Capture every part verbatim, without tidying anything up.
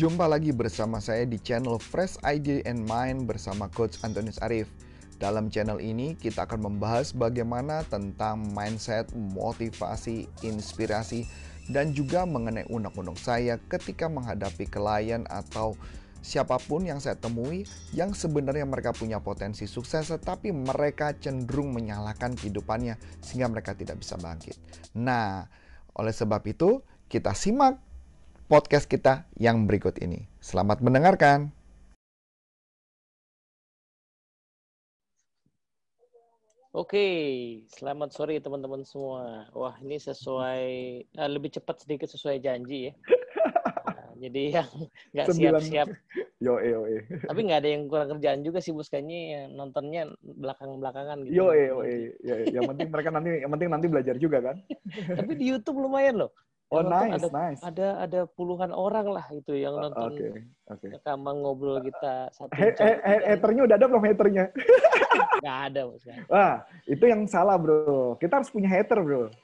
Jumpa lagi bersama saya di channel Fresh Idea and Mind bersama Coach Antonis Arif. Dalam channel ini kita akan membahas bagaimana tentang mindset, motivasi, inspirasi, dan juga mengenai unek-unek saya ketika menghadapi klien atau siapapun yang saya temui yang sebenarnya mereka punya potensi sukses tetapi mereka cenderung menyalahkan kehidupannya sehingga mereka tidak bisa bangkit. Nah, oleh sebab itu kita simak podcast kita yang berikut ini. Selamat mendengarkan. Oke, selamat sore teman-teman semua. Wah, ini sesuai uh, lebih cepat sedikit sesuai janji ya. Jadi yang nggak siap-siap. Yo, yo, yo. Tapi nggak ada yang kurang kerjaan juga sih, bukannya nontonnya belakang-belakangan gitu. Yo, yo, yo, yo. Yang penting mereka nanti, yang penting nanti belajar juga kan. Tapi di YouTube lumayan loh. Oh, nice, ada, nice. Ada ada puluhan orang lah itu yang nonton. Oke, oke. Kamar ngobrol kita satu jam. Eh, haternya udah ada belum haternya? Nggak ada, Mas. Wah, itu yang salah, Bro. Kita harus punya hater, Bro.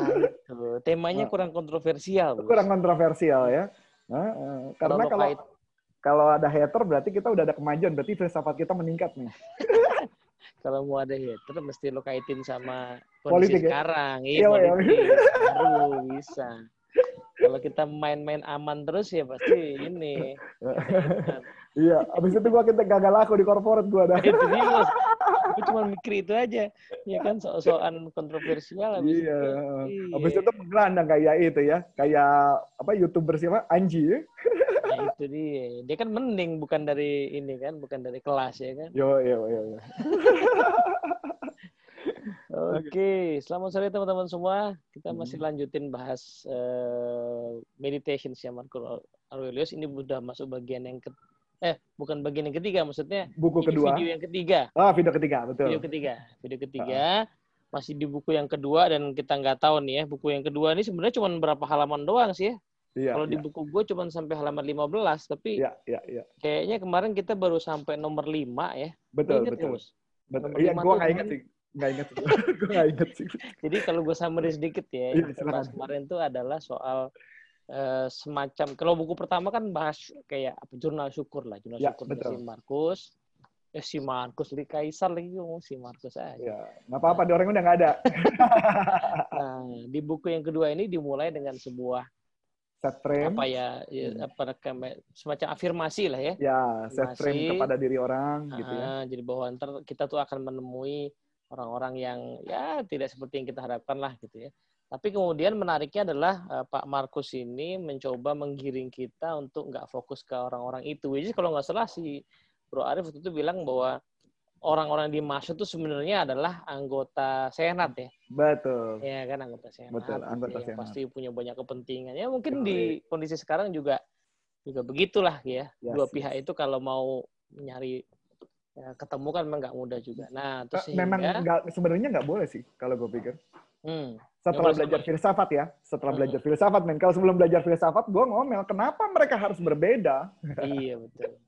Nah, temanya kurang kontroversial. Bro. Kurang kontroversial ya. Nah, uh, karena kalau kalau ada hater berarti kita udah ada kemajuan, berarti filsafat kita meningkat nih. Kalau mau ada hater mesti lo kaitin sama kondisi politik, sekarang, ya? Iya, iya, politik. Iya. Baru bisa. Kalau kita main-main aman terus ya pasti ini. Iya, abis itu gua kita gagal laku di corporate gua dah. Itu dia, Mas. Aku cuma mikir itu aja. Ya kan, sok-sokan kontroversial abis iya. itu. Abis itu menggelandang kayak itu ya. Kayak apa YouTuber siapa? Anji ya. Nah, itu dia. Dia kan mending bukan dari ini kan, bukan dari kelas ya kan. Yo, yo, yo. yo. Oke, okay. Selamat sore teman-teman semua. Kita masih lanjutin bahas uh, meditation siapa Marcus Aurelius. Ini sudah masuk bagian yang ke eh bukan bagian yang ketiga, maksudnya buku kedua. Video yang ketiga. Ah, video ketiga, betul. Video ketiga. Video ketiga. Uh-huh. Masih di buku yang kedua dan kita nggak tahu nih ya, buku yang kedua ini sebenarnya cuma berapa halaman doang sih ya. Iya, kalau iya. Di buku gue cuma sampai halaman lima belas, tapi iya, iya, iya. Kayaknya kemarin kita baru sampai nomor lima ya. Betul, ingat betul. Ya, betul. Iya, gue nggak ingat sih. Nggak ingat. Gue nggak ingat sih. Jadi kalau gue summary sedikit ya, iya, yang bahas kemarin itu adalah soal uh, semacam, kalau buku pertama kan bahas kayak apa, jurnal syukur lah. Jurnal ya, syukur dari si Marcus. Eh, si Marcus, dari Kaisar lagi ngomong si Marcus aja. Ya, nggak apa-apa, nah. Di orang udah nggak ada. Nah, di buku yang kedua ini dimulai dengan sebuah set frame apa ya, ya hmm. apa semacam afirmasi lah ya. Ya, set frame kepada diri orang gitu ya. Uh, jadi bahwa ntar kita tuh akan menemui orang-orang yang ya tidak seperti yang kita harapkan lah gitu ya. Tapi kemudian menariknya adalah uh, Pak Marcus ini mencoba menggiring kita untuk nggak fokus ke orang-orang itu. Jadi kalau nggak salah si Bro Arif itu bilang bahwa orang-orang yang dimaksud itu sebenarnya adalah anggota senat ya. Betul. Ya kan, anggota senat. Betul, anggota senat. Pasti punya banyak kepentingan. Ya mungkin Betul. Di kondisi sekarang juga juga begitulah ya. Yes, Dua yes. pihak itu kalau mau nyari ya, ketemu kan memang nggak mudah juga. Nah, terus sehingga, memang nggak, sebenarnya nggak boleh sih kalau gue pikir. Hmm. Setelah belajar sama. filsafat ya, setelah hmm. belajar filsafat men. Kalau sebelum belajar filsafat, gue ngomel kenapa mereka harus berbeda? Iya betul.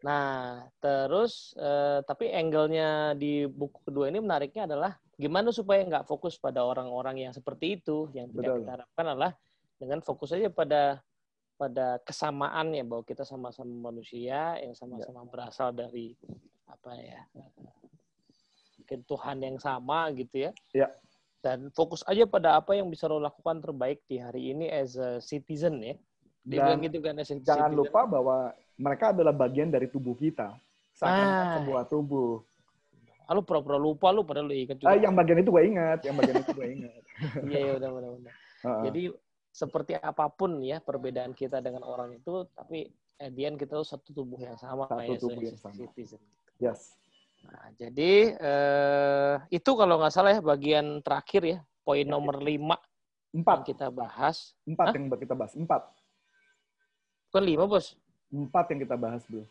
Nah, terus, eh, tapi angle-nya di buku kedua ini menariknya adalah gimana supaya nggak fokus pada orang-orang yang seperti itu, yang tidak Betul. Kita harapkan adalah dengan fokus aja pada pada kesamaannya, bahwa kita sama-sama manusia yang sama-sama ya. berasal dari apa ya, mungkin Tuhan yang sama gitu ya. ya. Dan fokus aja pada apa yang bisa lo lakukan terbaik di hari ini as a citizen ya. Dan gitu kan, jangan lupa bahwa mereka adalah bagian dari tubuh kita. Seakan-akan sebuah tubuh. Ah, lu pura-pura lupa, lu padahal lu ingat juga. Ah, yang bagian itu gue ingat. Yang bagian itu gue ingat. Iya, ya, udah, udah, udah. Uh-uh. Jadi, seperti apapun ya perbedaan kita dengan orang itu, tapi at the end kita satu tubuh yang sama. Satu ya, tubuh yang sama. Citizen. Yes. Nah, jadi, eh, itu kalau nggak salah ya, bagian terakhir ya. Poin ya, nomor lima. Empat. Yang kita bahas. Empat Hah? yang kita bahas. Empat. Bukan lima, Bos. Empat yang kita bahas, Bro.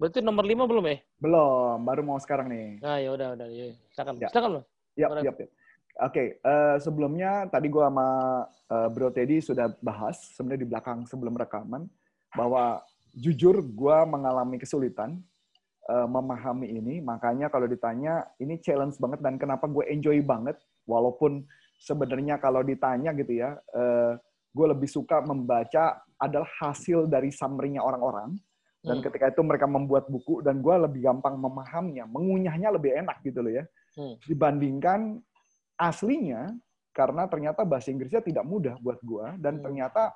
Berarti nomor lima belum ya? Belum, baru mau sekarang nih. Nah, yaudah, yaudah. Silakan, ya. Silakan, Bro. Yap, yap, yap. Oke, uh, sebelumnya tadi gue sama uh, Bro Teddy sudah bahas, sebenarnya di belakang sebelum rekaman, bahwa jujur gue mengalami kesulitan uh, memahami ini, makanya kalau ditanya, ini challenge banget dan kenapa gue enjoy banget, walaupun sebenarnya kalau ditanya gitu ya, uh, gue lebih suka membaca adalah hasil dari summary-nya orang-orang. Dan hmm. ketika itu mereka membuat buku, dan gue lebih gampang memahamnya, mengunyahnya lebih enak gitu loh ya. Hmm. Dibandingkan aslinya, karena ternyata bahasa Inggrisnya tidak mudah buat gue, dan hmm. ternyata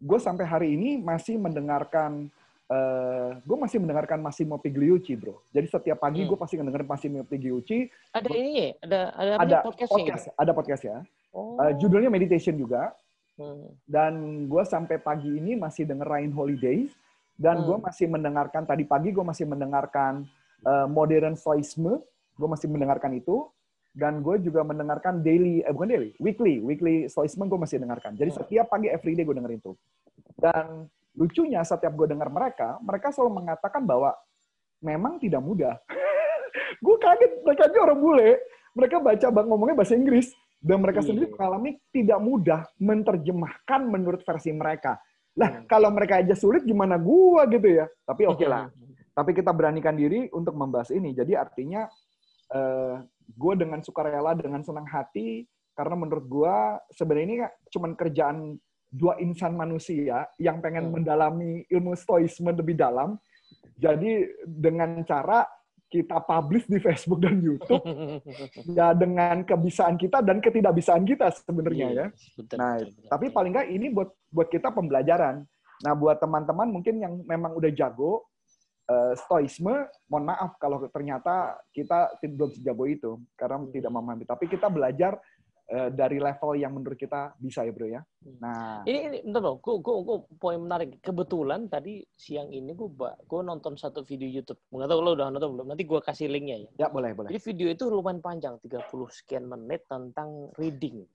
gue sampai hari ini masih mendengarkan, uh, gue masih mendengarkan Massimo Pigliucci, bro. Jadi setiap pagi hmm. gue pasti mendengarkan Massimo Pigliucci. Ada ini, ada ada, ada podcast, podcast ya? Ada podcast ya. Oh. Uh, judulnya Meditation juga. Hmm. Dan gue sampai pagi ini masih denger Ryan Holiday, dan hmm. gue masih mendengarkan, tadi pagi gue masih mendengarkan uh, modern stoicism, gue masih mendengarkan itu. Dan gue juga mendengarkan daily, eh bukan daily, weekly, weekly stoicism gue masih dengarkan. Jadi setiap pagi, everyday gue dengerin itu. Dan lucunya setiap gue dengar mereka, mereka selalu mengatakan bahwa memang tidak mudah. Gue kaget, mereka aja orang bule, mereka baca bang ngomongnya bahasa Inggris, dan mereka sendiri mengalami tidak mudah menerjemahkan menurut versi mereka. Lah kalau mereka aja sulit, gimana gue gitu ya? Tapi oke okay lah. Tapi kita beranikan diri untuk membahas ini. Jadi artinya Uh, gue dengan sukarela, dengan senang hati, karena menurut gue sebenarnya ini cuman kerjaan dua insan manusia yang pengen hmm. mendalami ilmu stoicism lebih dalam. Jadi dengan cara kita publish di Facebook dan YouTube, ya dengan kebisaan kita dan ketidakbisaan kita sebenarnya ya. Betul, nah, betul, betul. Tapi paling nggak ini buat buat kita pembelajaran. Nah, buat teman-teman mungkin yang memang udah jago stoicisme, mohon maaf kalau ternyata kita belum sejago itu, karena tidak memahami. Tapi kita belajar dari level yang menurut kita bisa ya bro ya. Nah, ini, ini bentar bro, gue, gue, gue poin menarik. Kebetulan tadi siang ini gue, gue nonton satu video YouTube. Nggak tahu lo udah nonton belum? Nanti gue kasih linknya ya. Ya boleh boleh. Jadi video itu lumayan panjang, tiga puluh sekian menit tentang reading.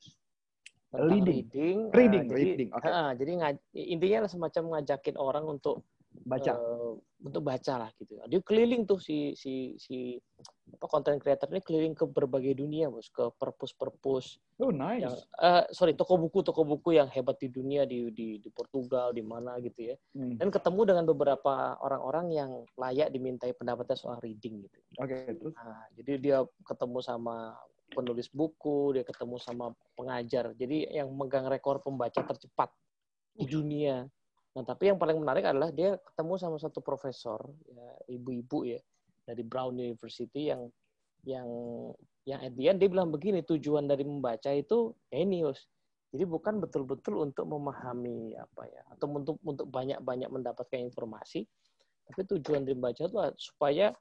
Tentang reading. Reading. Reading. Uh, jadi, reading. Okay. Uh, jadi intinya semacam ngajakin orang untuk baca, uh, untuk baca lah gitu. Dia keliling tuh si si si apa konten creator ini keliling ke berbagai dunia bos, ke perpus-perpus. Oh nice. Yang, uh, sorry, toko buku-toko buku yang hebat di dunia, di di, di Portugal, di mana gitu ya. Hmm. Dan ketemu dengan beberapa orang-orang yang layak dimintai pendapatnya soal reading gitu. Oke. Okay. Nah, jadi dia ketemu sama penulis buku, dia ketemu sama pengajar. Jadi yang megang rekor pembaca tercepat di dunia. Nah, tapi yang paling menarik adalah dia ketemu sama satu profesor, ya, ibu-ibu ya, dari Brown University yang yang yang at the end dia bilang begini, tujuan dari membaca itu genius. Jadi bukan betul-betul untuk memahami apa ya, atau untuk untuk banyak-banyak mendapatkan informasi, tapi tujuan dari membaca itu supaya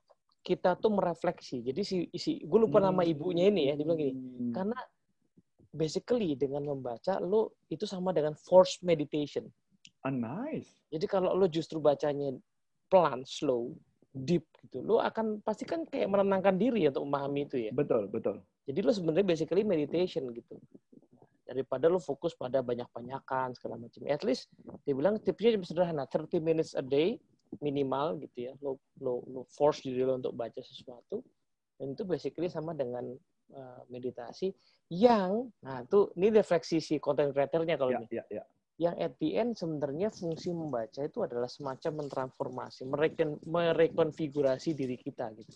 kita tuh merefleksi. Jadi si isi gue lupa nama ibunya ini ya, dia bilang gini, karena basically dengan membaca lo itu sama dengan forced meditation. Ah, nice. Jadi kalau lo justru bacanya pelan, slow, deep gitu, lo akan pasti kan kayak menenangkan diri ya untuk memahami itu ya. Betul, betul. Jadi lo sebenarnya basically meditation gitu. Daripada lo fokus pada banyak-banyakan segala macam. At least dia bilang tipsnya sederhana, thirty minutes a day minimal gitu ya. Lo lo lo force diri lo untuk baca sesuatu. Dan itu basically sama dengan uh, meditasi yang nah itu ini refleksi si content creator-nya kalau ini. Yeah, yeah, yeah. Yang at the end sebenarnya fungsi membaca itu adalah semacam mentransformasi, mereken, merekonfigurasi diri kita gitu.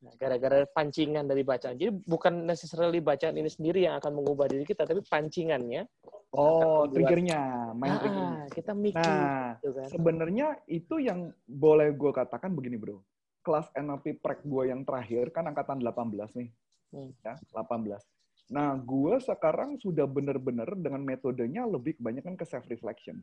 Nah, gara-gara pancingan dari bacaan. Jadi bukan necessarily bacaan ini sendiri yang akan mengubah diri kita, tapi pancingannya. Oh, triggernya, main triggernya. Ah, kita mikir. Nah, gitu kan. Sebenarnya itu yang boleh gue katakan begini bro. Kelas N L P Prek gue yang terakhir kan angkatan delapan belas nih, hmm. ya delapan belas. Nah, gue sekarang sudah benar-benar dengan metodenya lebih kebanyakan ke self-reflection.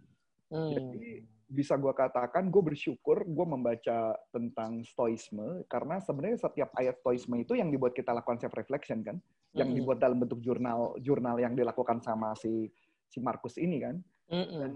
Hmm. Jadi, bisa gue katakan, gue bersyukur gue membaca tentang stoicisme, karena sebenarnya setiap ayat stoicisme itu yang dibuat kita lakukan self-reflection, kan? Yang hmm. dibuat dalam bentuk jurnal jurnal yang dilakukan sama si, si Marcus ini, kan? Hmm. Dan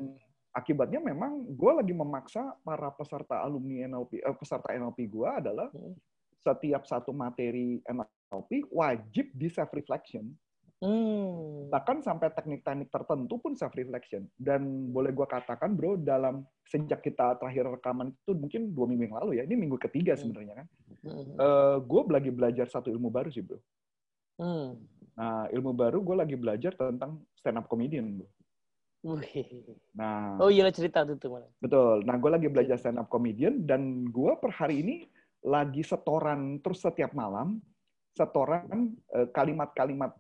akibatnya memang gue lagi memaksa para peserta alumni N L P, eh, peserta N L P gue adalah hmm. setiap satu materi N L P wajib di self-reflection. Hmm. Bahkan sampai teknik-teknik tertentu pun self-reflection. Dan boleh gue katakan bro, dalam sejak kita terakhir rekaman itu mungkin dua minggu yang lalu ya, ini minggu ketiga sebenarnya kan. Hmm. Uh, gue lagi belajar satu ilmu baru sih bro. Hmm. Nah, ilmu baru gue lagi belajar tentang stand-up comedian bro. Nah, oh iya cerita itu malah. Betul. Nah, gue lagi belajar stand-up comedian dan gue per hari ini lagi setoran terus setiap malam, setoran kalimat-kalimat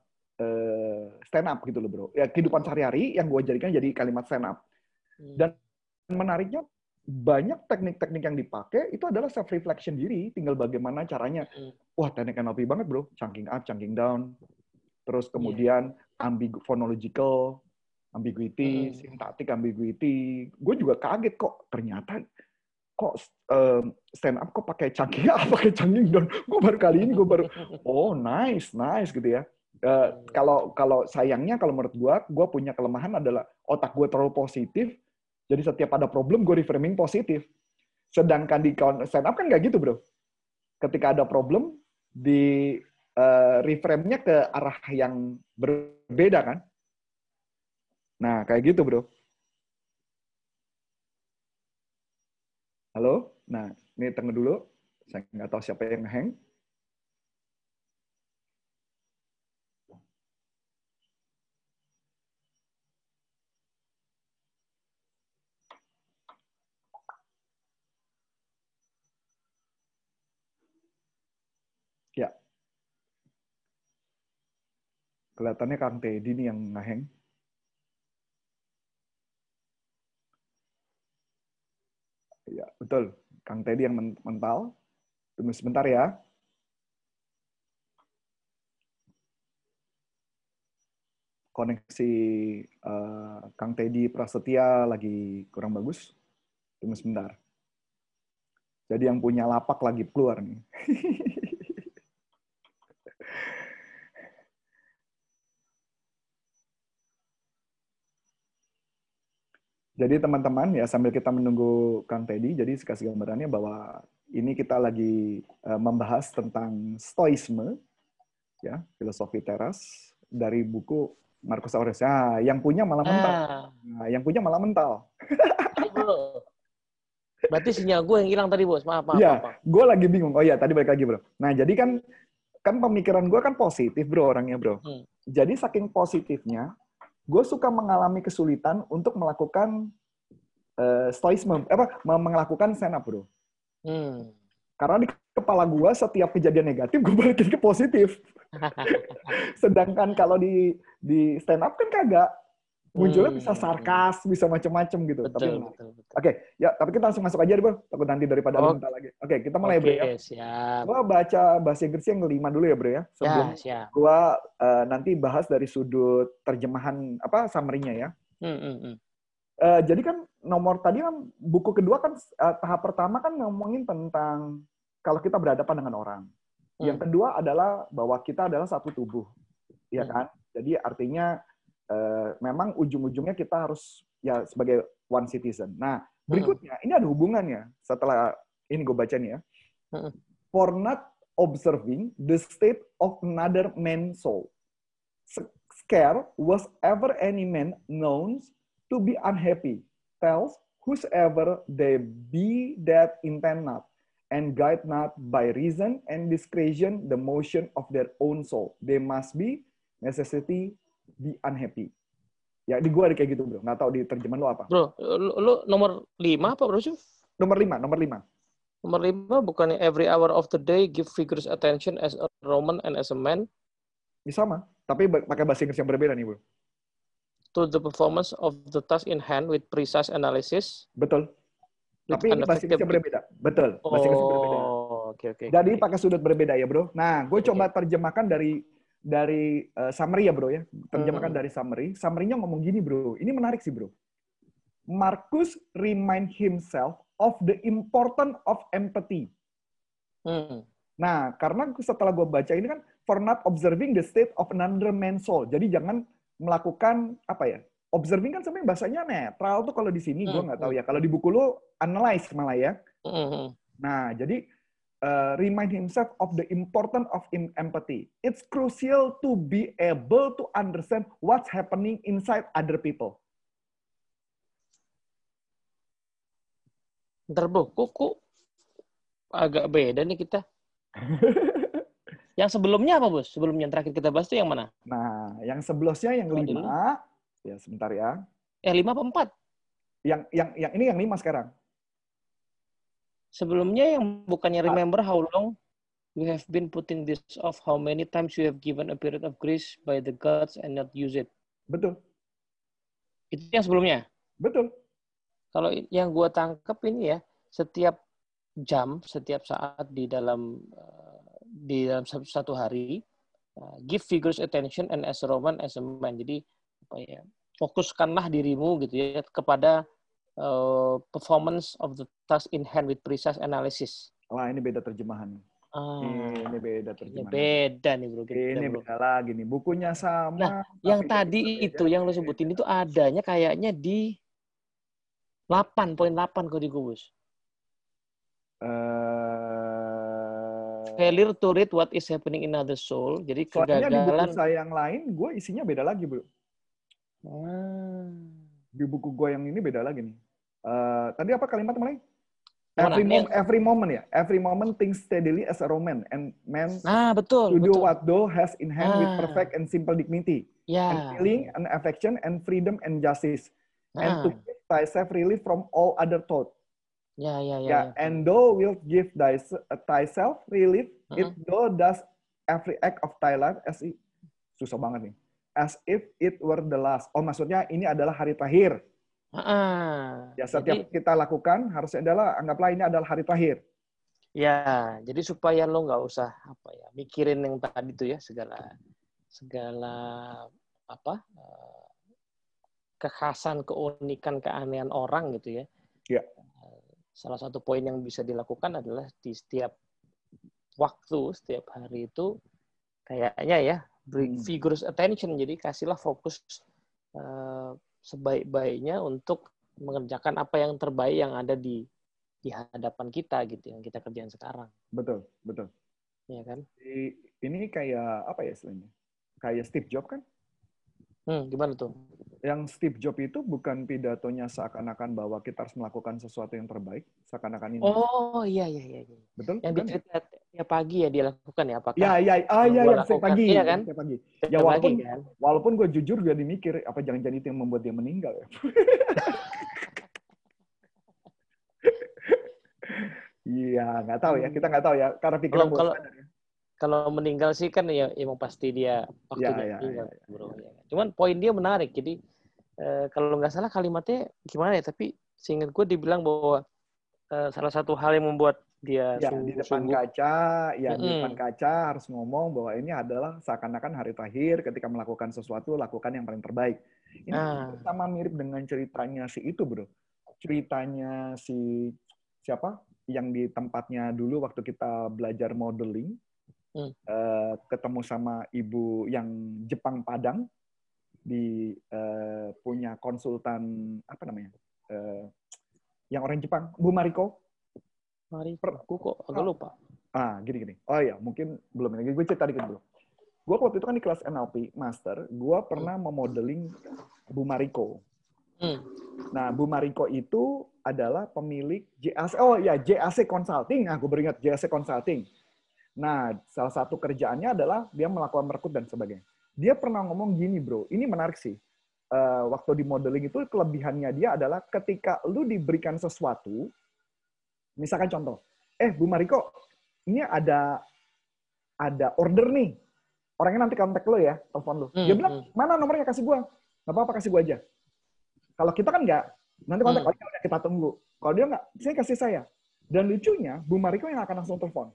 uh, stand up gitu loh bro. Ya, kehidupan sehari-hari yang gue jadikan jadi kalimat stand up. Dan menariknya banyak teknik-teknik yang dipakai itu adalah self reflection diri, tinggal bagaimana caranya. Wah, teknik N L P banget bro, chunking up, chunking down. Terus kemudian yeah. ambigu phonological, ambiguity, mm. sintaktik ambiguity. Gue juga kaget kok ternyata kok um, stand up kok pakai chunking up, pakai chunking down. Gue baru kali ini gue baru oh nice, nice gitu ya. Uh, kalau kalau sayangnya kalau menurut gue, gue punya kelemahan adalah otak gue terlalu positif. Jadi setiap ada problem gue reframing positif. Sedangkan di stand up kan nggak gitu bro. Ketika ada problem di Uh, reframe-nya ke arah yang berbeda kan? Nah, kayak gitu, bro. Halo? Nah, ini tunggu dulu. Saya nggak tahu siapa yang nge-hang. Kelihatannya Kang Teddy nih yang ngeheng. Ya, betul. Kang Teddy yang mental. Tunggu sebentar ya. Koneksi uh, Kang Teddy Prasetya lagi kurang bagus. Tunggu sebentar. Jadi yang punya lapak lagi keluar nih. Jadi teman-teman ya sambil kita menunggu Kang Teddy, jadi sekali gambarannya bahwa ini kita lagi uh, membahas tentang stoisme, ya filosofi teras dari buku Marcus Aurelius. Ah, yang punya malah mental. Ah. Nah, yang punya malah mental. Bro. Berarti sinyal gue yang hilang tadi bos, maaf maaf. Iya, gue lagi bingung. Oh iya, tadi balik lagi bro. Nah jadi kan kan pemikiran gue kan positif bro orangnya bro. Hmm. Jadi saking positifnya. Gue suka mengalami kesulitan untuk melakukan uh, stoisme, apa, melakukan stand up, bro. Hmm. Karena di kepala gue setiap kejadian negatif gue balikin ke positif. Sedangkan kalau di di stand up kan kagak munculnya hmm. bisa sarkas, bisa macam-macam gitu. Betul, tapi betul, betul. Oke, ya tapi kita langsung masuk aja, bro. Takut nanti daripada oh. minta lagi. Oke, kita mulai okay, bro. Ya. Siap. Gua baca bahasa Inggris yang kelima dulu ya, bro ya. Sebelum ya, gua uh, nanti bahas dari sudut terjemahan apa summary-nya ya. Hmm, hmm, hmm. Uh, jadi kan nomor tadi kan buku kedua kan uh, tahap pertama kan ngomongin tentang kalau kita berhadapan dengan orang. Hmm. Yang kedua adalah bahwa kita adalah satu tubuh, ya hmm. kan? Jadi artinya Uh, memang ujung-ujungnya kita harus ya sebagai one citizen. Nah, berikutnya, ini ada hubungannya. Setelah ini gue baca nih ya. For not observing the state of another man's soul. Scarce was ever any man known to be unhappy. Tells whosoever they be that intent not, and guide not by reason and discretion the motion of their own soul. They must be necessity be unhappy. Ya, di gua ada kayak gitu, bro. Nggak tahu di terjemahan lo apa. Bro, lo nomor lima apa, bro? Nomor lima, nomor lima. Nomor lima, bukannya every hour of the day give vigorous attention as a Roman and as a man. Ini sama, tapi pakai bahasa Inggris yang berbeda nih, bro. To the performance of the task in hand with precise analysis. Betul. Tapi ini bahasa Inggris yang berbeda. Betul, bahasa Inggris yang berbeda. Oh, oke, oke. Jadi pakai sudut berbeda ya, bro. Nah, gue coba terjemahkan dari dari uh, summary ya bro ya, terjemahkan hmm. dari summary. Summary-nya ngomong gini bro, ini menarik sih bro. Marcus remind himself of the importance of empathy. Hmm. Nah, karena setelah gue baca ini kan, for not observing the state of another man's soul. Jadi jangan melakukan, apa ya, observing kan sebenarnya bahasanya netral tuh kalau di sini, hmm. gue nggak tahu ya. Kalau di buku lo, analyze malah ya. Hmm. Nah, jadi Uh, remind himself of the importance of empathy. It's crucial to be able to understand what's happening inside other people. Bentar bro, kok, kok agak beda nih kita. Yang sebelumnya apa bos? Sebelumnya yang terakhir kita bahas itu yang mana? Nah, yang sebelumnya yang kelima. Ya sebentar ya. Eh lima apa empat? Yang yang yang ini yang lima sekarang. Sebelumnya yang bukannya remember how long? You have been putting this off how many times you have given a period of grace by the gods and not use it. Betul. Itu yang sebelumnya? Betul. Kalau yang gue tangkep ini ya, setiap jam, setiap saat di dalam di dalam satu hari, give figures attention and as a Roman, as a man. Jadi, apa ya, fokuskanlah dirimu gitu ya, kepada uh, performance of the task in hand with precise analysis. Wah, ini beda terjemahan. Ah, ini beda terjemahan. Beda nih bro. Gitu, ini bro. Beda lagi nih. Bukunya sama. Nah, yang tadi itu, itu yang lo sebutin itu adanya kayaknya di delapan poin delapan kok di Kubus. Uh, Failure to read what is happening in other soul. Jadi kegagalan. Soalnya di buku saya yang lain, gue isinya beda lagi bro. Ah. Di buku gue yang ini beda lagi nih. Uh, tadi apa kalimat mulai? Every, mom, every moment ya, every moment think steadily as a Roman and man nah, betul, to do betul. What thou has in hand ah. with perfect and simple dignity, yeah. and feeling and affection and freedom and justice, ah. and to give thyself freely from all other thought. Ya, ya, ya. And thou wilt give thyself relief uh-huh. if thou does every act of thy life as if susah banget nih, as if it were the last. Oh maksudnya ini adalah hari terakhir. Ah, ya setiap jadi, kita lakukan harusnya adalah anggaplah ini adalah hari terakhir. Ya, jadi supaya lo nggak usah apa ya mikirin yang tadi itu ya segala segala apa kekhasan, keunikan, keanehan orang gitu ya. Ya. Salah satu poin yang bisa dilakukan adalah di setiap waktu, setiap hari itu kayaknya ya bring figures attention. Jadi kasihlah fokus. Uh, sebaik-baiknya untuk mengerjakan apa yang terbaik yang ada di di hadapan kita gitu yang kita kerjain sekarang. Betul, betul. Iya kan? Ini kayak apa ya istilahnya? Kayak Steve Jobs kan? Hmm, gimana tuh? Yang Steve Jobs itu bukan pidatonya seakan-akan bahwa kita harus melakukan sesuatu yang terbaik, seakan-akan ini. Oh, iya iya iya. Betul? Yang kan, dicerita ya? Tiap pagi ya dia lakukan ya apakah? Ya ya, ah ya yang setiap pagi. Iya kan? Setiap pagi. Ya walaupun pagi, kan? Walaupun gue jujur gue dimikir apa jangan-jangan itu yang membuat dia meninggal ya. Iya, nggak tahu ya, kita nggak tahu ya karena pikiran gue sadar ya. Kalau meninggal sih kan ya emang pasti dia waktunya ya, ya, meninggal. Ya, ya, ya. Cuman poin dia menarik. Jadi eh, kalau nggak salah kalimatnya gimana ya? Tapi seingat gue dibilang bahwa eh, salah satu hal yang membuat dia ya, sungguh, di depan sungguh. kaca, ya mm-hmm. di depan kaca harus ngomong bahwa ini adalah seakan-akan hari terakhir ketika melakukan sesuatu lakukan yang paling terbaik. Ini ah. sama mirip dengan ceritanya si itu bro. Ceritanya si siapa yang di tempatnya dulu waktu kita belajar modeling. Hmm. Uh, ketemu sama ibu yang Jepang Padang di uh, punya konsultan apa namanya uh, yang orang Jepang Bu Mariko. Mariko. Per, aku kok agak ah, lupa. Ah gini gini. Oh ya mungkin belum lagi gue cerita dikit dulu. Gue waktu itu kan di kelas N L P Master, gue pernah memodeling Bu Mariko. Hmm. Nah Bu Mariko itu adalah pemilik J A C. Oh ya J A C Consulting. Aku beringat J A C Consulting. Nah, salah satu kerjaannya adalah dia melakukan merekrut dan sebagainya. Dia pernah ngomong gini, bro. Ini menarik sih. Uh, waktu di modeling itu, kelebihannya dia adalah ketika lu diberikan sesuatu, misalkan contoh, eh, Bu Mariko, ini ada ada order nih. Orangnya nanti kontak lu ya, telepon lu. Dia bilang, mana nomornya? Kasih gua. Nggak apa-apa, kasih gua aja. Kalau kita kan nggak, nanti kontak. Kalau dia udah kita tunggu. Kalau dia nggak, saya kasih saya. Dan lucunya, Bu Mariko yang akan langsung telepon.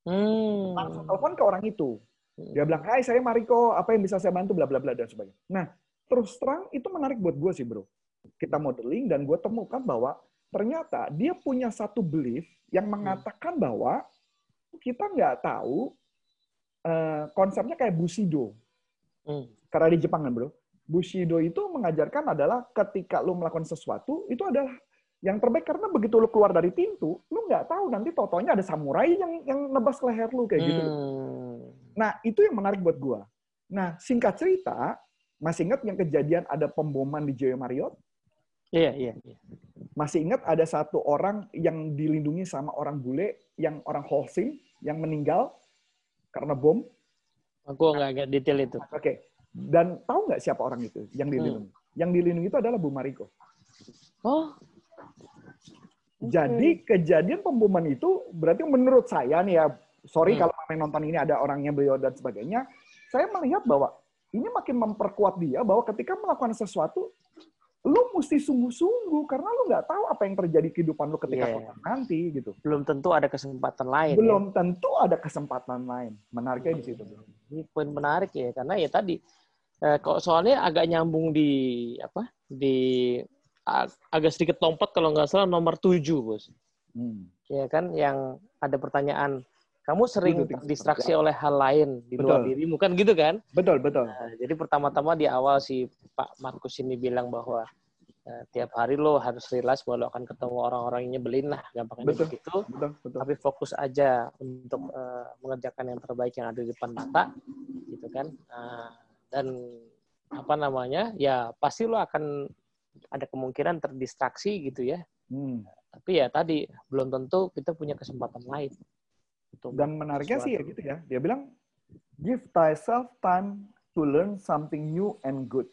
Hmm. Langsung telepon ke orang itu. Dia bilang, "Hai, saya Mariko, apa yang bisa saya bantu bla bla bla dan sebagainya." Nah, terus terang itu menarik buat gue sih, bro. Kita modeling dan gue temukan bahwa ternyata dia punya satu belief yang mengatakan bahwa kita nggak tahu uh, konsepnya kayak Bushido. Hmm. Karena di Jepang kan, bro. Bushido itu mengajarkan adalah ketika lu melakukan sesuatu itu adalah yang terbaik karena begitu lu keluar dari pintu, lu nggak tahu nanti totonya ada samurai yang yang nebas leher lu kayak gitu. Hmm. Nah itu yang menarik buat gua. Nah singkat cerita, masih ingat yang kejadian ada pemboman di J W Marriott? Iya iya. Masih ingat ada satu orang yang dilindungi sama orang bule, yang orang Holcim yang meninggal karena bom? Aku nggak agak detail itu. Oke. Okay. Dan tahu nggak siapa orang itu yang dilindungi? Hmm. Yang dilindungi itu adalah Bu Mariko. Oh. Jadi kejadian pemboman itu berarti menurut saya nih ya sorry hmm. kalau yang nonton ini ada orangnya beliau dan sebagainya, saya melihat bahwa ini makin memperkuat dia bahwa ketika melakukan sesuatu, lu mesti sungguh-sungguh karena lu nggak tahu apa yang terjadi di kehidupan lu ketika yeah. nanti gitu. Belum tentu ada kesempatan lain. Belum ya? tentu ada kesempatan lain. Menariknya di situ. Ini poin menarik ya, karena ya tadi eh, kok soalnya agak nyambung di apa? Di ag- agak sedikit lompat kalau nggak salah nomor tujuh, Bos. Hmm. Ya kan yang ada pertanyaan, kamu sering terdistraksi oleh hal lain di luar betul. dirimu kan gitu kan? Betul, betul. Nah, jadi pertama-tama di awal si Pak Markus ini bilang bahwa uh, tiap hari lo harus realize bahwa lo akan ketemu orang-orang yang nyebelin lah, gampangnya begitu. Betul, betul. Tapi fokus aja untuk uh, mengerjakan yang terbaik yang ada di depan mata, gitu kan? Uh, dan apa namanya? Ya pasti lo akan ada kemungkinan terdistraksi gitu ya. Hmm. Tapi ya tadi belum tentu kita punya kesempatan lain. Dan menariknya sih ya gitu ya. Dia bilang, give thyself time to learn something new and good.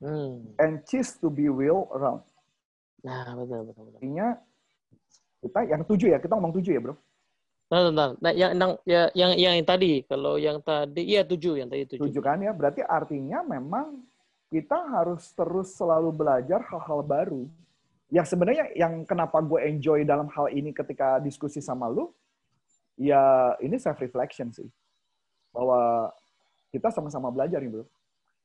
Hmm. And choose to be well around. Nah, betul, betul, betul. Artinya, kita yang tujuh ya. Kita ngomong tujuh ya, bro. Nah, bentar. Nah, yang, yang, yang, yang tadi. Kalau yang tadi, iya tujuh. Yang tadi tujuh. Tujuh kan ya. Berarti artinya memang kita harus terus selalu belajar hal-hal baru. Ya sebenarnya yang kenapa gue enjoy dalam hal ini ketika diskusi sama lu, ya ini self-reflection sih. Bahwa kita sama-sama belajar nih bro.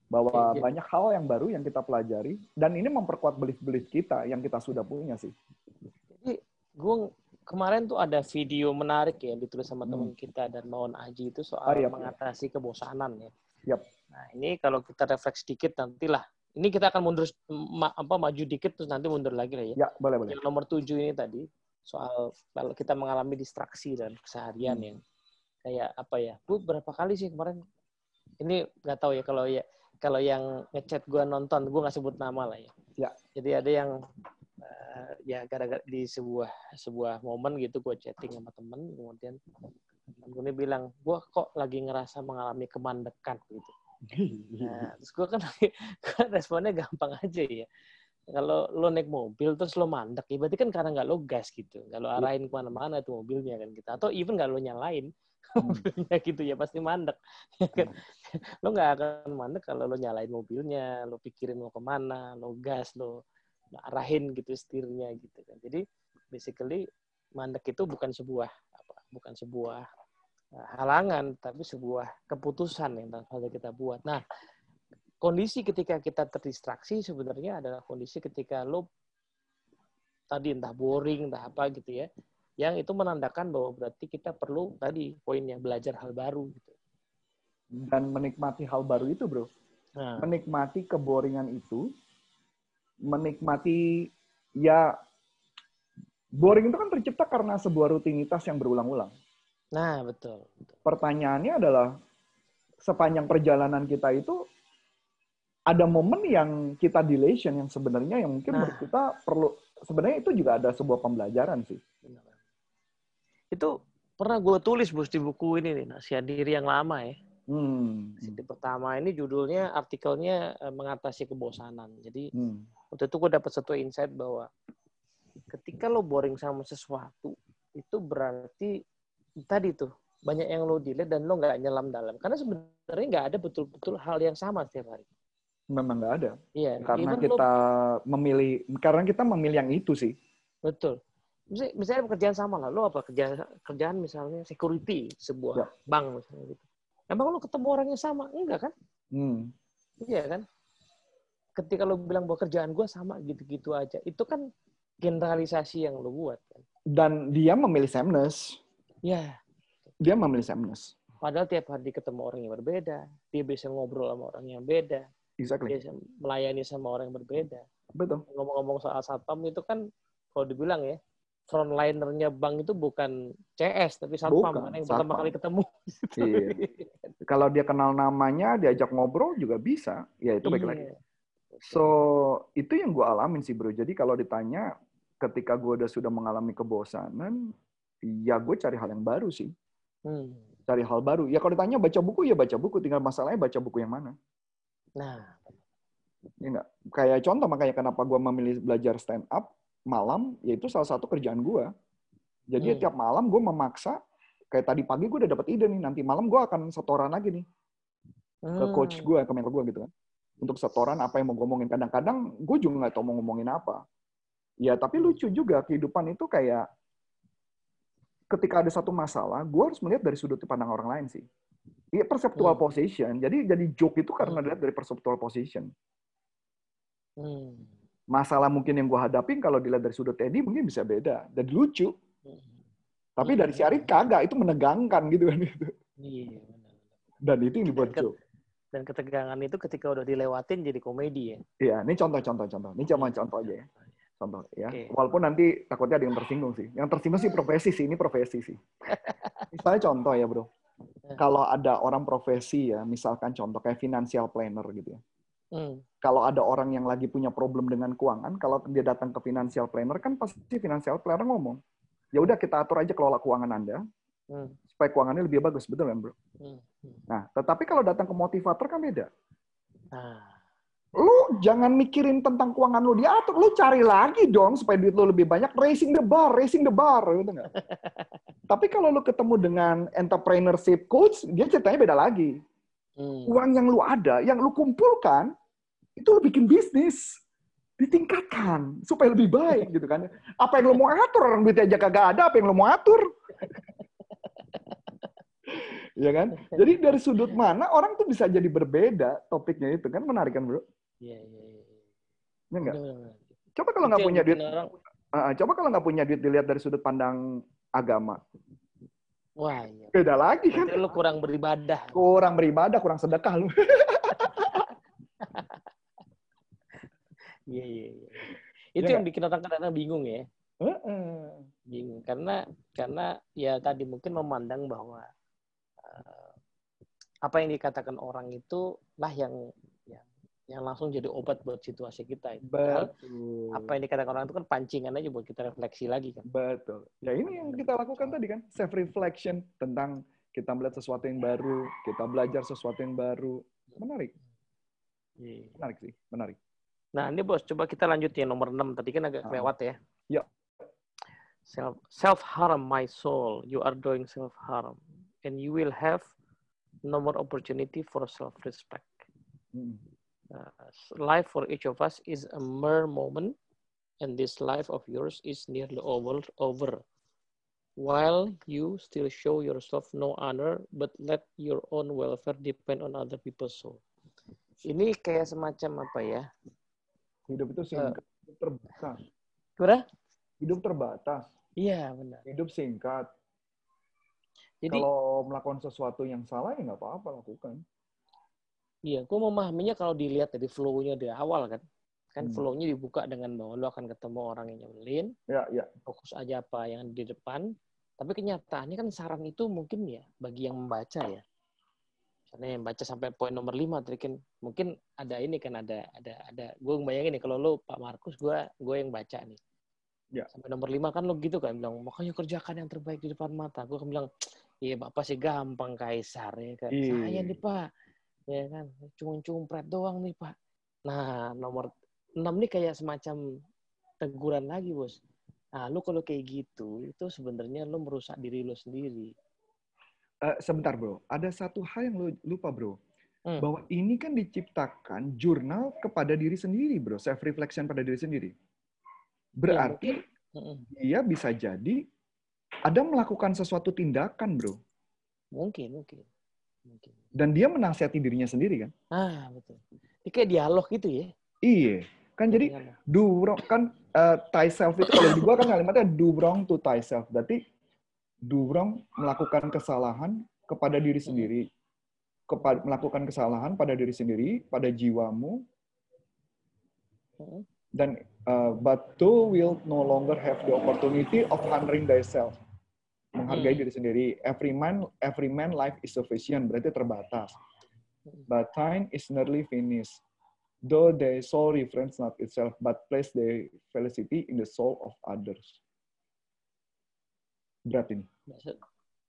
Bahwa yeah. banyak hal yang baru yang kita pelajari. Dan ini memperkuat belief-belief kita yang kita sudah punya sih. Jadi gue kemarin tuh ada video menarik ya yang ditulis sama hmm. teman kita dan Maulana Aji itu soal ah, yep, mengatasi yep. kebosanan ya. Yep. Nah ini kalau kita refleks dikit nantilah. Ini kita akan mundur, ma- apa, maju dikit terus nanti mundur lagi lah ya. Ya boleh-boleh. Yang nomor tujuh ini tadi. Soal kalau kita mengalami distraksi dan keseharian hmm. yang kayak apa ya, bu berapa kali sih kemarin ini nggak tahu ya kalau ya kalau yang ngechat gue nonton gue nggak sebut nama lah ya, ya. Jadi ada yang uh, ya gara-gara di sebuah sebuah momen gitu gue chatting sama temen kemudian temen gue bilang gue kok lagi ngerasa mengalami kemandekan gitu, nah terus gue kan responnya gampang aja ya. Kalau lo naik mobil terus lo mandek, ya berarti kan karena nggak lo gas gitu, nggak lo arahin kemana-mana tuh mobilnya kan gitu, atau even nggak lo nyalain mobilnya gitu ya pasti mandek. Lo nggak akan mandek kalau lo nyalain mobilnya, lo pikirin mau kemana, lo gas, lo arahin gitu setirnya gitu kan. Jadi basically mandek itu bukan sebuah apa, bukan sebuah halangan, tapi sebuah keputusan yang harus kita buat. Nah. Kondisi ketika kita terdistraksi sebenarnya adalah kondisi ketika lo tadi entah boring, entah apa gitu ya. Yang itu menandakan bahwa berarti kita perlu tadi poinnya belajar hal baru. Gitu. Dan menikmati hal baru itu bro. Nah. Menikmati keboringan itu. Menikmati ya boring itu kan tercipta karena sebuah rutinitas yang berulang-ulang. Nah betul. betul. Pertanyaannya adalah sepanjang perjalanan kita itu ada momen yang kita dilation yang sebenarnya yang mungkin nah. kita perlu sebenarnya itu juga ada sebuah pembelajaran sih. Itu pernah gue tulis bos di buku ini nih nasihat diri yang lama ya. Hmm. Nasihat pertama ini judulnya artikelnya mengatasi kebosanan. Jadi hmm. waktu itu gue dapat satu insight bahwa ketika lo boring sama sesuatu itu berarti tadi tuh banyak yang lo delete dan lo nggak nyelam dalam karena sebenarnya nggak ada betul-betul hal yang sama setiap hari. Memang nggak ada, ya, karena kita lo, memilih, karena kita memilih yang itu sih. Betul. Misalnya, misalnya pekerjaan sama lah, lo apa kerjaan, kerjaan misalnya security sebuah ya. bank misalnya gitu. Emang lo ketemu orangnya sama, enggak kan? Hmm. Iya kan? Ketika lo bilang bahwa kerjaan gue sama gitu-gitu aja, itu kan generalisasi yang lo buat kan? Dan dia memilih sameness. Ya. Dia memilih sameness. Padahal tiap hari ketemu orang yang berbeda, dia bisa ngobrol sama orang yang beda. Exactly. Dia melayani sama orang yang berbeda. Betul. Ngomong-ngomong soal satpam itu kan kalau dibilang ya frontlinernya bank itu bukan C S tapi satpam bukan, yang satpam. Pertama kali ketemu. Gitu. Iya. Kalau dia kenal namanya, diajak ngobrol juga bisa. Ya itu baik iya. lagi. So itu yang gue alamin sih bro. Jadi kalau ditanya ketika gue udah sudah mengalami kebosanan, ya gue cari hal yang baru sih. Hmm. Cari hal baru. Ya kalau ditanya baca buku ya baca buku. Tinggal masalahnya baca buku yang mana. Nah, ya enggak. Kayak contoh makanya kenapa gue memilih belajar stand up malam, yaitu salah satu kerjaan gue. Jadi hmm. tiap malam gue memaksa kayak tadi pagi gue udah dapat ide nih, nanti malam gue akan setoran lagi nih ke coach gue, ke mentor gue gitu kan, untuk setoran apa yang mau ngomongin. Kadang-kadang gue juga nggak tahu mau ngomongin apa. Ya tapi lucu juga kehidupan itu, kayak ketika ada satu masalah, gue harus melihat dari sudut pandang orang lain sih. Iya, perceptual hmm. position. Jadi jadi joke itu karena dilihat dari perceptual position. Hmm. Masalah mungkin yang gue hadapin kalau dilihat dari sudut Teddy mungkin bisa beda dan lucu. Hmm. Tapi hmm. dari si Arif kagak, itu menegangkan gitu kan itu. Iya. Dan itu yang dibuat joke. Dan ketegangan itu ketika udah dilewatin jadi komedi ya. Iya, ini contoh-contoh-contoh. Ini cuma contoh aja ya. Contoh ya. Okay. Walaupun nanti takutnya ada yang tersinggung sih. Yang tersinggung sih profesi sih, ini profesi sih. Misalnya contoh ya, Bro. Kalau ada orang profesi ya, misalkan contoh kayak financial planner gitu ya. Hmm. Kalau ada orang yang lagi punya problem dengan keuangan, kalau dia datang ke financial planner kan pasti financial planner ngomong, ya udah kita atur aja kelola keuangan Anda, hmm. supaya keuangannya lebih bagus, betul kan Bro? Hmm. Nah, tetapi kalau datang ke motivator kan beda. Ah. Lu jangan mikirin tentang keuangan lu diatur, lu cari lagi dong supaya duit lu lebih banyak, raising the bar, raising the bar, gitu nggak? Tapi kalau lu ketemu dengan entrepreneurship coach, dia ceritanya beda lagi. Hmm. Uang yang lu ada, yang lu kumpulkan, itu lu bikin bisnis. Ditingkatkan, supaya lebih baik. Gitu kan. Apa yang lu mau atur? Orang duitnya aja kagak ada, apa yang lu mau atur? Ya kan? Jadi dari sudut mana, orang tuh bisa jadi berbeda topiknya itu. Kan menarik kan, Bro? Iya, iya, iya. Ya nggak? Coba kalau nggak punya duit, uh, coba kalau nggak punya duit dilihat dari sudut pandang agama. Wah, iya. Beda lagi kan. Lu kurang beribadah. Kurang beribadah, kurang sedekah lu. Iya, iya, iya. Itu ya, yang bikin orang kadang-kadang bingung ya. Uh-uh. Bingung karena karena ya tadi mungkin memandang bahwa uh, apa yang dikatakan orang itu lah yang yang yang langsung jadi obat buat situasi kita. Betul. Apa yang dikatakan orang itu kan pancingan aja buat kita refleksi lagi kan. Betul. Ya ini yang kita lakukan tadi kan, self reflection, tentang kita melihat sesuatu yang baru, kita belajar sesuatu yang baru. Menarik. Menarik sih, menarik. Nah, ini Bos, coba kita lanjutin nomor enam tadi kan agak lewat ya. Ya. Self self harm my soul. You are doing self harm and you will have no more opportunity for self respect. Hmm. Uh, life for each of us is a mere moment, and this life of yours is nearly over, over. While you still show yourself no honor, but let your own welfare depend on other people's soul. Ini kayak semacam apa ya? Hidup itu singkat, uh, terbatas. Kurang? Hidup terbatas. Iya, benar. Hidup singkat. Jadi kalau melakukan sesuatu yang salah ya nggak apa-apa lakukan. Iya, gue memahaminya kalau dilihat dari flow-nya dari awal kan. Kan hmm. flow-nya dibuka dengan bahwa lo akan ketemu orang yang nyebelin, ya, ya. Fokus aja apa yang di depan. Tapi kenyataannya kan saran itu mungkin ya, bagi yang membaca ya. Karena yang baca sampai poin nomor lima, trikin. Mungkin ada ini kan, ada, ada, ada. Gue bayangin nih, kalau lo Pak Markus, gue gue yang baca nih. Ya. Sampai nomor lima kan lo gitu kan, bilang, makanya kerjakan yang terbaik di depan mata. Gue bilang, iya Bapak sih gampang Kaisar ya kan. Hmm. Saya nih Pak. Ya kan, cumpret doang nih Pak. Nah, nomor enam nih kayak semacam teguran lagi, Bos. Nah, lu kalau kayak gitu, itu sebenarnya lu merusak diri lu sendiri. Uh, sebentar, Bro. Ada satu hal yang lu lupa, Bro. Hmm. Bahwa ini kan diciptakan jurnal kepada diri sendiri, Bro. Self-reflection pada diri sendiri. Berarti, ya, dia bisa jadi ada melakukan sesuatu tindakan, Bro. Mungkin, mungkin. Dan dia menasihati dirinya sendiri kan? Ah betul. Ini kayak dialog gitu ya? Iya. Kan jadi dialog. Do wrong kan uh, thyself itu kalau di gua kan kalimatnya do wrong to thyself. Berarti do wrong melakukan kesalahan kepada diri sendiri, kepada melakukan kesalahan pada diri sendiri, pada jiwamu. Dan uh, but thou will no longer have the opportunity of honoring thyself. Menghargai hmm. diri sendiri. Every man, every man life is sufficient. Berarti terbatas. But time is nearly finished. Though the soul reference not itself, but place the felicity in the soul of others. Berat ini.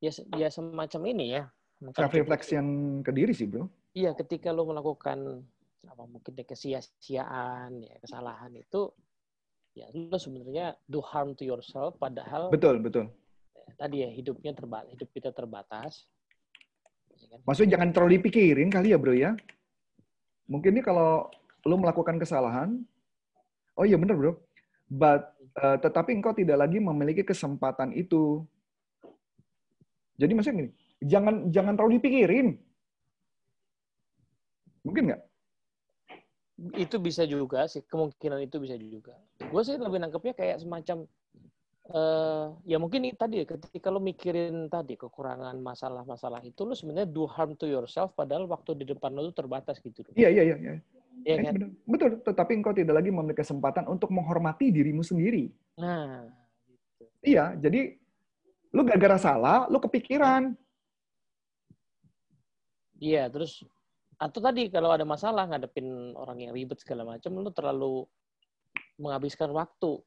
Ya, ya semacam ini ya. Reflection ke diri sih, Bro. Iya, ketika lo melakukan apa mungkin kesia-siaan, ya, kesalahan itu, ya lo sebenarnya do harm to yourself. Padahal. Betul, betul. tadi ya, hidupnya terbatas, hidup kita terbatas. Maksudnya jangan terlalu dipikirin kali ya bro ya. Mungkin ini kalau lo melakukan kesalahan, oh iya bener bro, but uh, tetapi engkau tidak lagi memiliki kesempatan itu. Jadi maksudnya gini, jangan jangan terlalu dipikirin. Mungkin nggak? Itu bisa juga sih, kemungkinan itu bisa juga. Gue sih lebih nangkepnya kayak semacam, uh, ya mungkin ini tadi, ketika lo mikirin tadi kekurangan masalah-masalah itu, lo sebenarnya do harm to yourself, padahal waktu di depan lo tuh terbatas gitu. Iya, iya, iya. iya. Ya, kan? Betul, betul, tetapi engkau tidak lagi memiliki kesempatan untuk menghormati dirimu sendiri. Nah, gitu. Iya, jadi lu gara-gara salah, lu kepikiran. Iya, terus atau tadi kalau ada masalah ngadepin orang yang ribet segala macam, lu terlalu menghabiskan waktu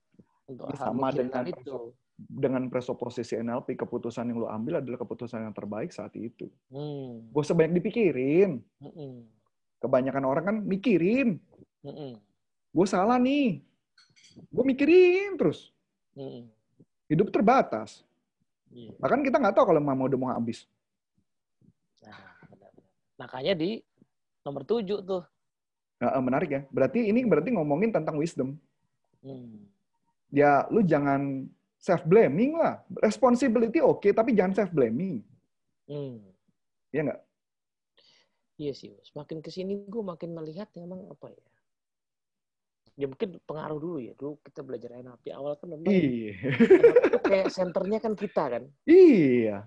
untuk sama dengan itu. Dengan presuposisi N L P, keputusan yang lu ambil adalah keputusan yang terbaik saat itu. Hmm. Gak usah banyak dipikirin. Hmm. Kebanyakan orang kan mikirin, mm-mm. gue salah nih, gue mikirin terus, mm-mm. hidup terbatas. Yeah. Bahkan kita nggak tahu kalau mau udah mau habis. Nah, makanya di nomor tujuh tuh. Nah, menarik ya. Berarti ini berarti ngomongin tentang wisdom. Mm. Ya, lu jangan self blaming lah. Responsibility oke, okay, tapi jangan self blaming. Mm. Iya nggak? Iya sih, semakin kesini gue makin melihat memang apa ya, ya mungkin pengaruh dulu ya, dulu kita belajar N L P awal kan memang kayak senternya kan kita kan, iya,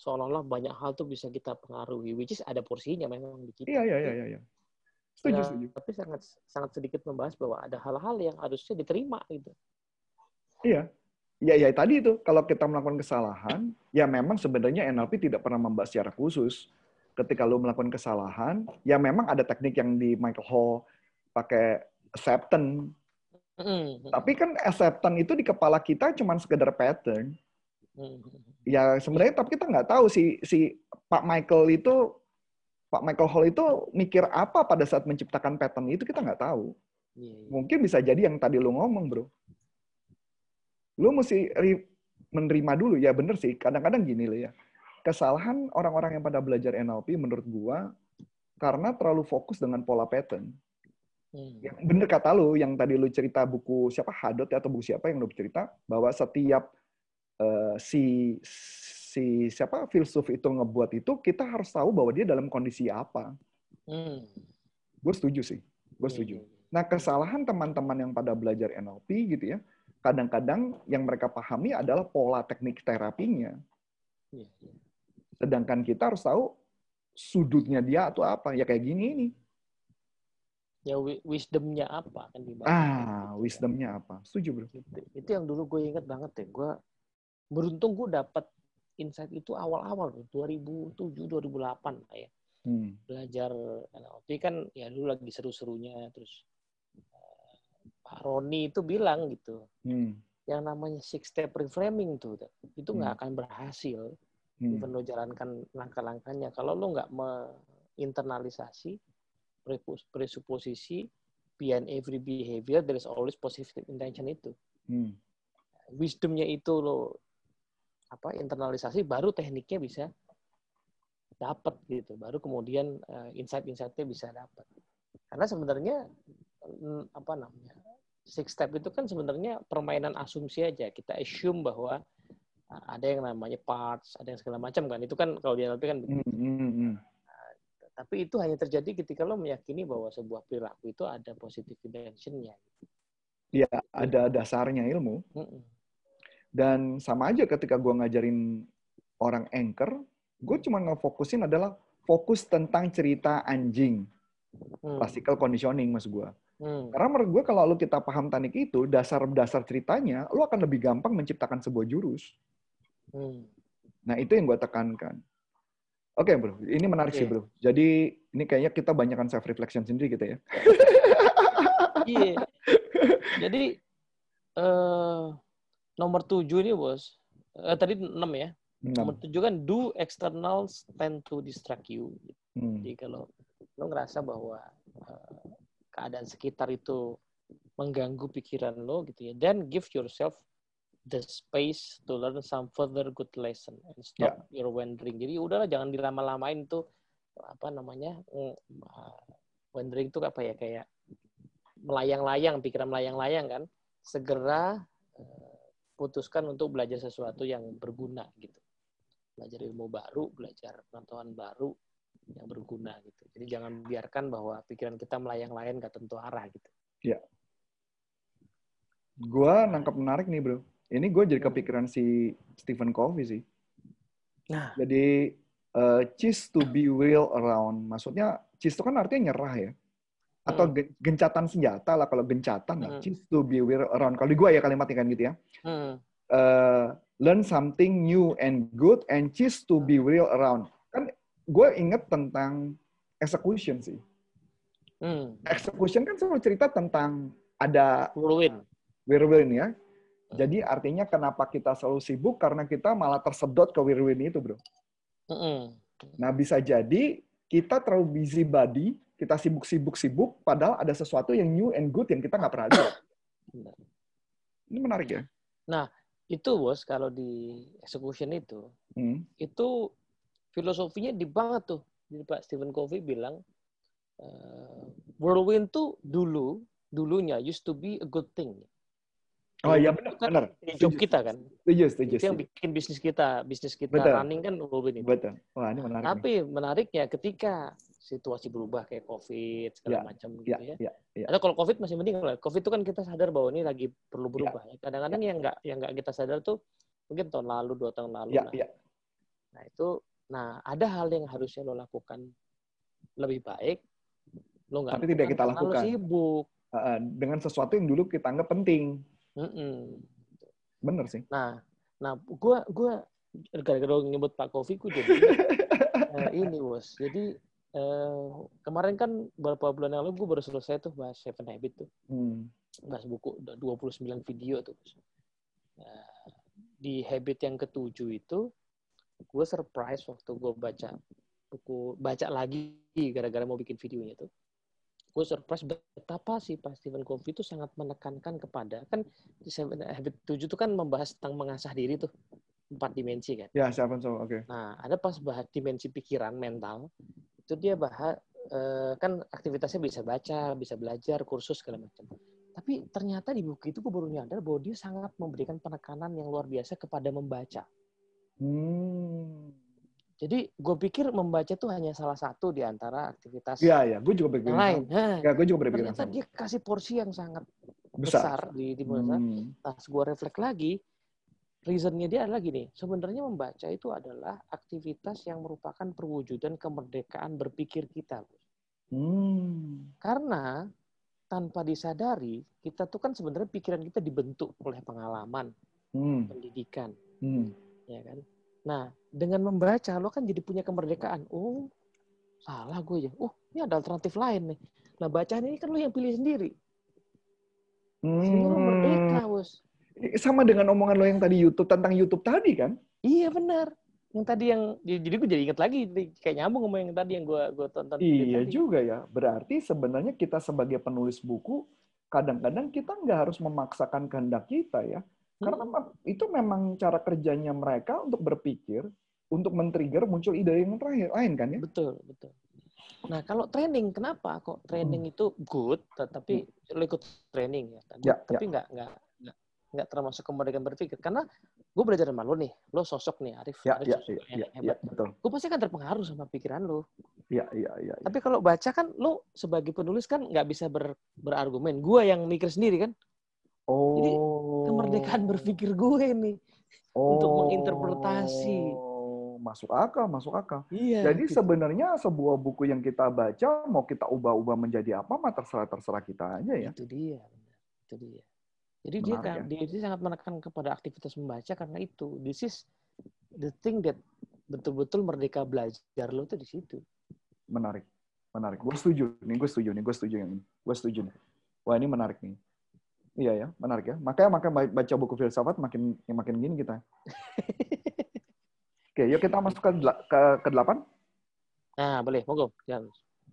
seolah-olah banyak hal tuh bisa kita pengaruhi, which is ada porsinya memang di kita. Iya iya iya iya. Setuju nah, setuju. Tapi sangat sangat sedikit membahas bahwa ada hal-hal yang harusnya diterima gitu. Iya. Ya ya tadi itu kalau kita melakukan kesalahan, ya memang sebenarnya N L P tidak pernah membahas secara khusus. Ketika lo melakukan kesalahan, ya memang ada teknik yang di Michael Hall pakai acceptance. Mm-hmm. Tapi kan acceptance itu di kepala kita cuma sekedar pattern. Mm-hmm. Ya sebenarnya tapi kita nggak tahu si si Pak Michael itu Pak Michael Hall itu mikir apa pada saat menciptakan pattern itu kita nggak tahu. Mm-hmm. Mungkin bisa jadi yang tadi lo ngomong bro. Lo mesti menerima dulu ya bener sih. Kadang-kadang gini lo ya. Kesalahan orang-orang yang pada belajar N L P menurut gua karena terlalu fokus dengan pola pattern. Hmm. Yang bener kata lu, yang tadi lu cerita buku siapa Hadot ya, atau buku siapa yang lu cerita bahwa setiap uh, si si siapa filsuf itu ngebuat itu kita harus tahu bahwa dia dalam kondisi apa. Hmm. Gua setuju sih, gua setuju. Hmm. Nah kesalahan teman-teman yang pada belajar N L P gitu ya, kadang-kadang yang mereka pahami adalah pola teknik terapinya. Yeah. Sedangkan kita harus tahu sudutnya dia atau apa. Ya kayak gini ini. Ya wisdomnya apa kan dibahas. Ah, wisdomnya apa. Setuju bro. Itu, itu yang dulu gue ingat banget ya. Gue beruntung gue dapat insight itu awal-awal dua ribu tujuh dua ribu delapan lah ya. Hmm. Belajar N L P kan ya dulu lagi seru-serunya terus uh, Pak Roni itu bilang gitu. Hmm. Yang namanya six step reframing tuh itu nggak hmm. akan berhasil. Hmm. Even lo jalankan langkah-langkahnya. Kalau lo nggak menginternalisasi presuposisi behind every behavior, there is always positive intention itu. Hmm. Wisdomnya itu lo apa internalisasi, baru tekniknya bisa dapat gitu. Baru kemudian uh, insight-insightnya bisa dapat. Karena sebenarnya hmm, apa namanya six step itu kan sebenarnya permainan asumsi aja. Kita assume bahwa ada yang namanya parts, ada yang segala macam kan. Itu kan kalau di N L P kan begitu. Mm, mm, mm. Nah, tapi itu hanya terjadi ketika lo meyakini bahwa sebuah perilaku itu ada positive intention-nya. Iya, ada dasarnya ilmu. Mm, mm. Dan sama aja ketika gue ngajarin orang anchor, gue cuma ngefokusin adalah fokus tentang cerita anjing. Mm. Classical conditioning maksud gue. Hmm. Karena menurut gue kalau lo kita paham teknik itu, dasar-dasar ceritanya, lo akan lebih gampang menciptakan sebuah jurus. Hmm. Nah itu yang gue tekankan. Oke okay, bro, ini menarik okay. sih bro. Jadi ini kayaknya kita banyakkan self-reflection sendiri gitu ya. Iya. Jadi uh, nomor tujuh ini bos, uh, tadi enam ya. enam. Nomor tujuh kan, do externals tend to distract you. Hmm. Jadi kalau lo ngerasa bahwa uh, keadaan sekitar itu mengganggu pikiran lo gitu ya, then give yourself the space to learn some further good lesson and stop yeah. your wandering. Jadi udahlah, jangan dilama-lamain tuh apa namanya uh, wandering tuh apa ya, kayak melayang-layang, pikiran melayang-layang kan. Segera uh, putuskan untuk belajar sesuatu yang berguna gitu. Belajar ilmu baru, belajar pengetahuan baru yang berguna gitu. Jadi jangan biarkan bahwa pikiran kita melayang-layang gak tentu arah gitu. Iya. Yeah. Gue nangkep menarik nih bro. Ini gue jadi kepikiran si Stephen Covey sih. Nah. Jadi uh, cease to be will around. Maksudnya cease itu kan artinya nyerah ya. Atau hmm. gencatan senjata lah. Kalau gencatan lah. Hmm. Cease to be will around. Kalau di gue ya kalimatnya kan gitu ya. Hmm. Uh, learn something new and good and cease to be will around. Kan gue inget tentang execution sih. Hmm. Execution kan selalu cerita tentang ada... whirlwind. Whirlwind ya. Jadi artinya kenapa kita selalu sibuk? Karena kita malah tersedot ke whirlwind itu, bro. Mm-mm. Nah, bisa jadi kita terlalu busy body, kita sibuk-sibuk-sibuk, padahal ada sesuatu yang new and good yang kita nggak pernah lihat. Ini menarik ya? Nah, itu bos, kalau di execution itu, mm. itu filosofinya deep banget tuh. Jadi Pak Stephen Covey bilang, uh, whirlwind tuh dulu, dulunya used to be a good thing. Oh iya benar, kan benar. Job kita kan. Setuju, setuju. Itu yang bikin bisnis kita, bisnis kita betul. Running kan whirlwind ini. Betul. Wah, ini menarik. Tapi nih. Menariknya ketika situasi berubah kayak COVID segala ya, macam ya, gitu ya. Ya, ya. Atau kalau COVID masih mending lah. COVID itu kan kita sadar bahwa ini lagi perlu berubah. Ya. Kadang-kadang ya. yang nggak yang nggak kita sadar tuh mungkin tahun lalu, dua tahun lalu. Ya, nah. Ya. Nah, itu nah ada hal yang harusnya lo lakukan lebih baik. Lo nggak. Tapi tidak kita lakukan. Lo sibuk dengan sesuatu yang dulu kita anggap penting. Mm-mm. Bener sih. Nah, nah, gue gue gara-gara nyebut Pak Covey, gue jadi uh, ini bos. Jadi uh, kemarin kan beberapa bulan yang lalu gue baru selesai tuh bahas Seven Habits tuh, mm. bahas buku dua puluh sembilan video tuh. Uh, di habit yang ketujuh itu, gue surprise waktu gue baca buku, baca lagi gara-gara mau bikin videonya tuh. Gue surprise betapa sih Pak Stephen Covey itu sangat menekankan kepada, kan habit tujuh itu kan membahas tentang mengasah diri tuh, empat dimensi kan. Ya, siapa so, oke. Okay. Nah, ada pas bahas dimensi pikiran, mental, itu dia bahas, eh, kan aktivitasnya bisa baca, bisa belajar, kursus, segala macam. Tapi ternyata di buku itu gue baru nyadar bahwa dia sangat memberikan penekanan yang luar biasa kepada membaca. Hmm... Jadi gue pikir membaca tuh hanya salah satu di antara aktivitas ya, ya. Gua juga yang lain. Nah, ya, gue juga berpikiran ternyata sama. Dia kasih porsi yang sangat besar, besar di di bahasa. Hmm. Pas gue reflect lagi, reasonnya dia adalah gini. Sebenarnya membaca itu adalah aktivitas yang merupakan perwujudan kemerdekaan berpikir kita. Hmm. Karena tanpa disadari, kita tuh kan sebenarnya pikiran kita dibentuk oleh pengalaman, hmm. pendidikan, hmm. ya kan. Nah, dengan membaca, lo kan jadi punya kemerdekaan. Oh, salah gue ya. Oh, ini ada alternatif lain nih. Nah, bacaan ini kan lo yang pilih sendiri. Hmm. Sehingga lo merdeka, bos. Sama dengan omongan lo yang tadi YouTube, tentang YouTube tadi kan? Iya, benar. Yang tadi yang, jadi gue jadi ingat lagi. Kayak nyambung sama yang tadi yang gue, gue tonton. Iya tadi. Juga ya. Berarti sebenarnya kita sebagai penulis buku, kadang-kadang kita nggak harus memaksakan kehendak kita ya. Karena itu memang cara kerjanya mereka untuk berpikir, untuk men-trigger muncul ide yang terakhir lain kan ya? Betul, betul. Nah, kalau training, kenapa kok training hmm. itu good, tetapi hmm. lo ikut training ya kan? Ya, tapi nggak ya. nggak nggak nggak termasuk kemerdekaan berpikir. Karena gue belajar sama lo nih, lo sosok nih Arif, ya, Arif ya, sosok ya, ya, hebat. Ya, betul. Gue pasti kan terpengaruh sama pikiran lo. Iya, iya, iya. Ya. Tapi kalau baca kan lo sebagai penulis kan nggak bisa ber, berargumen. Gue yang mikir sendiri kan. Oh. Jadi kemerdekaan berpikir gue nih oh. untuk menginterpretasi. Masuk akal, masuk akal. Iya, jadi gitu. Sebenarnya sebuah buku yang kita baca mau kita ubah-ubah menjadi apa, mah terserah-terserah kita aja ya. Itu dia, itu dia. Jadi benar, dia, ya? dia, dia sangat menekan kepada aktivitas membaca karena itu. This is the thing that betul-betul merdeka belajar lo tuh di situ. Menarik, menarik. Gue setuju nih, gue setuju nih, gue setuju nih, gue setuju nih. Wah ini menarik nih. Iya ya, menarik ya. Makanya makin baca buku filsafat makin makin gini kita. Oke, yuk kita masuk ke ke, ke delapan. Nah, boleh, monggo.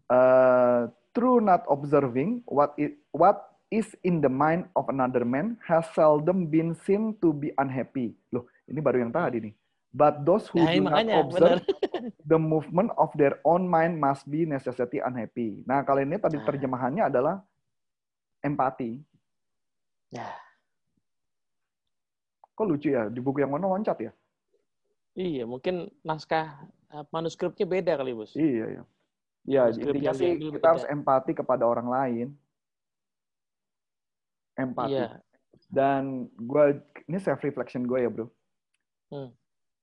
Uh, through not observing what it, what is in the mind of another man has seldom been seen to be unhappy. Loh, ini baru yang tadi nih. But those who nah, do makanya, not observe bener. the movement of their own mind must be necessarily unhappy. Nah, kali ini tadi terjemahannya adalah empati. Nah. Kok lucu ya, di buku yang mana loncat ya? Iya, mungkin naskah manuskripnya beda kali, Bos. Iya, iya. Ya, intinya sih kita harus empati kepada orang lain. Empati. Iya. Dan gue, ini self-reflection gue ya, bro. Hmm.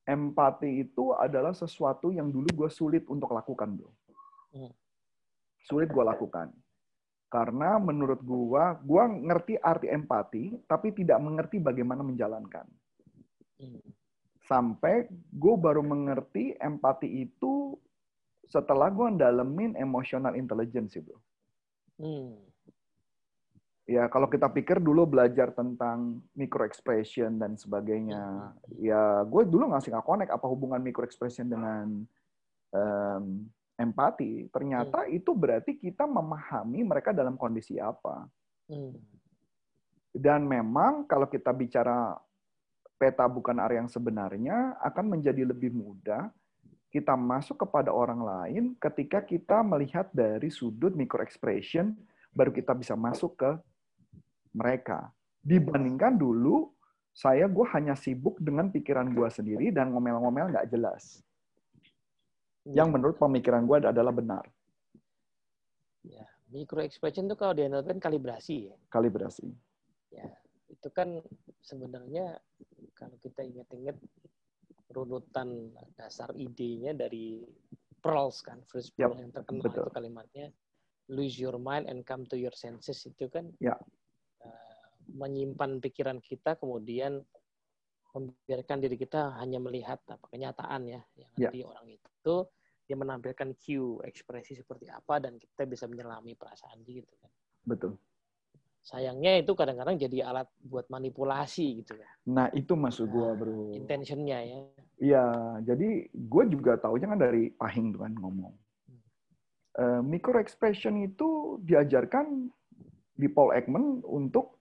Empati itu adalah sesuatu yang dulu gue sulit untuk lakukan, bro. Hmm. Sulit gue lakukan. Karena menurut gue, gue ngerti arti empati, tapi tidak mengerti bagaimana menjalankan. Hmm. Sampai gue baru mengerti empati itu setelah gue ndalemin emotional intelligence sih, bro. Hmm. Ya, kalau kita pikir dulu belajar tentang micro-expression dan sebagainya. Ya, gue dulu ngasih nggak connect apa hubungan micro-expression dengan um, empati. Ternyata hmm. itu berarti kita memahami mereka dalam kondisi apa. Hmm. Dan memang kalau kita bicara peta bukan area yang sebenarnya, akan menjadi lebih mudah kita masuk kepada orang lain ketika kita melihat dari sudut micro-expression, baru kita bisa masuk ke mereka. Dibandingkan dulu, saya gue hanya sibuk dengan pikiran gue sendiri dan ngomel-ngomel nggak jelas. Yang menurut pemikiran gue adalah benar. Ya, micro-expression itu kalau diandalkan kalibrasi ya? Kalibrasi. Ya, itu kan sebenarnya kalau kita ingat-ingat runutan dasar idenya dari Perls kan, first yep, yang terkenal betul. Itu kalimatnya lose your mind and come to your senses, itu kan yeah. uh, menyimpan pikiran kita kemudian membiarkan diri kita hanya melihat apa kenyataan ya yang nanti yeah. orang itu dia menampilkan cue ekspresi seperti apa dan kita bisa menyelami perasaan gitu kan. Betul. Sayangnya itu kadang-kadang jadi alat buat manipulasi gitu ya. Nah itu maksud gue, bro. Intentionnya ya. Iya, jadi gue juga taunya kan dari Pahing tuh kan ngomong. Uh, micro expression itu diajarkan di Paul Ekman untuk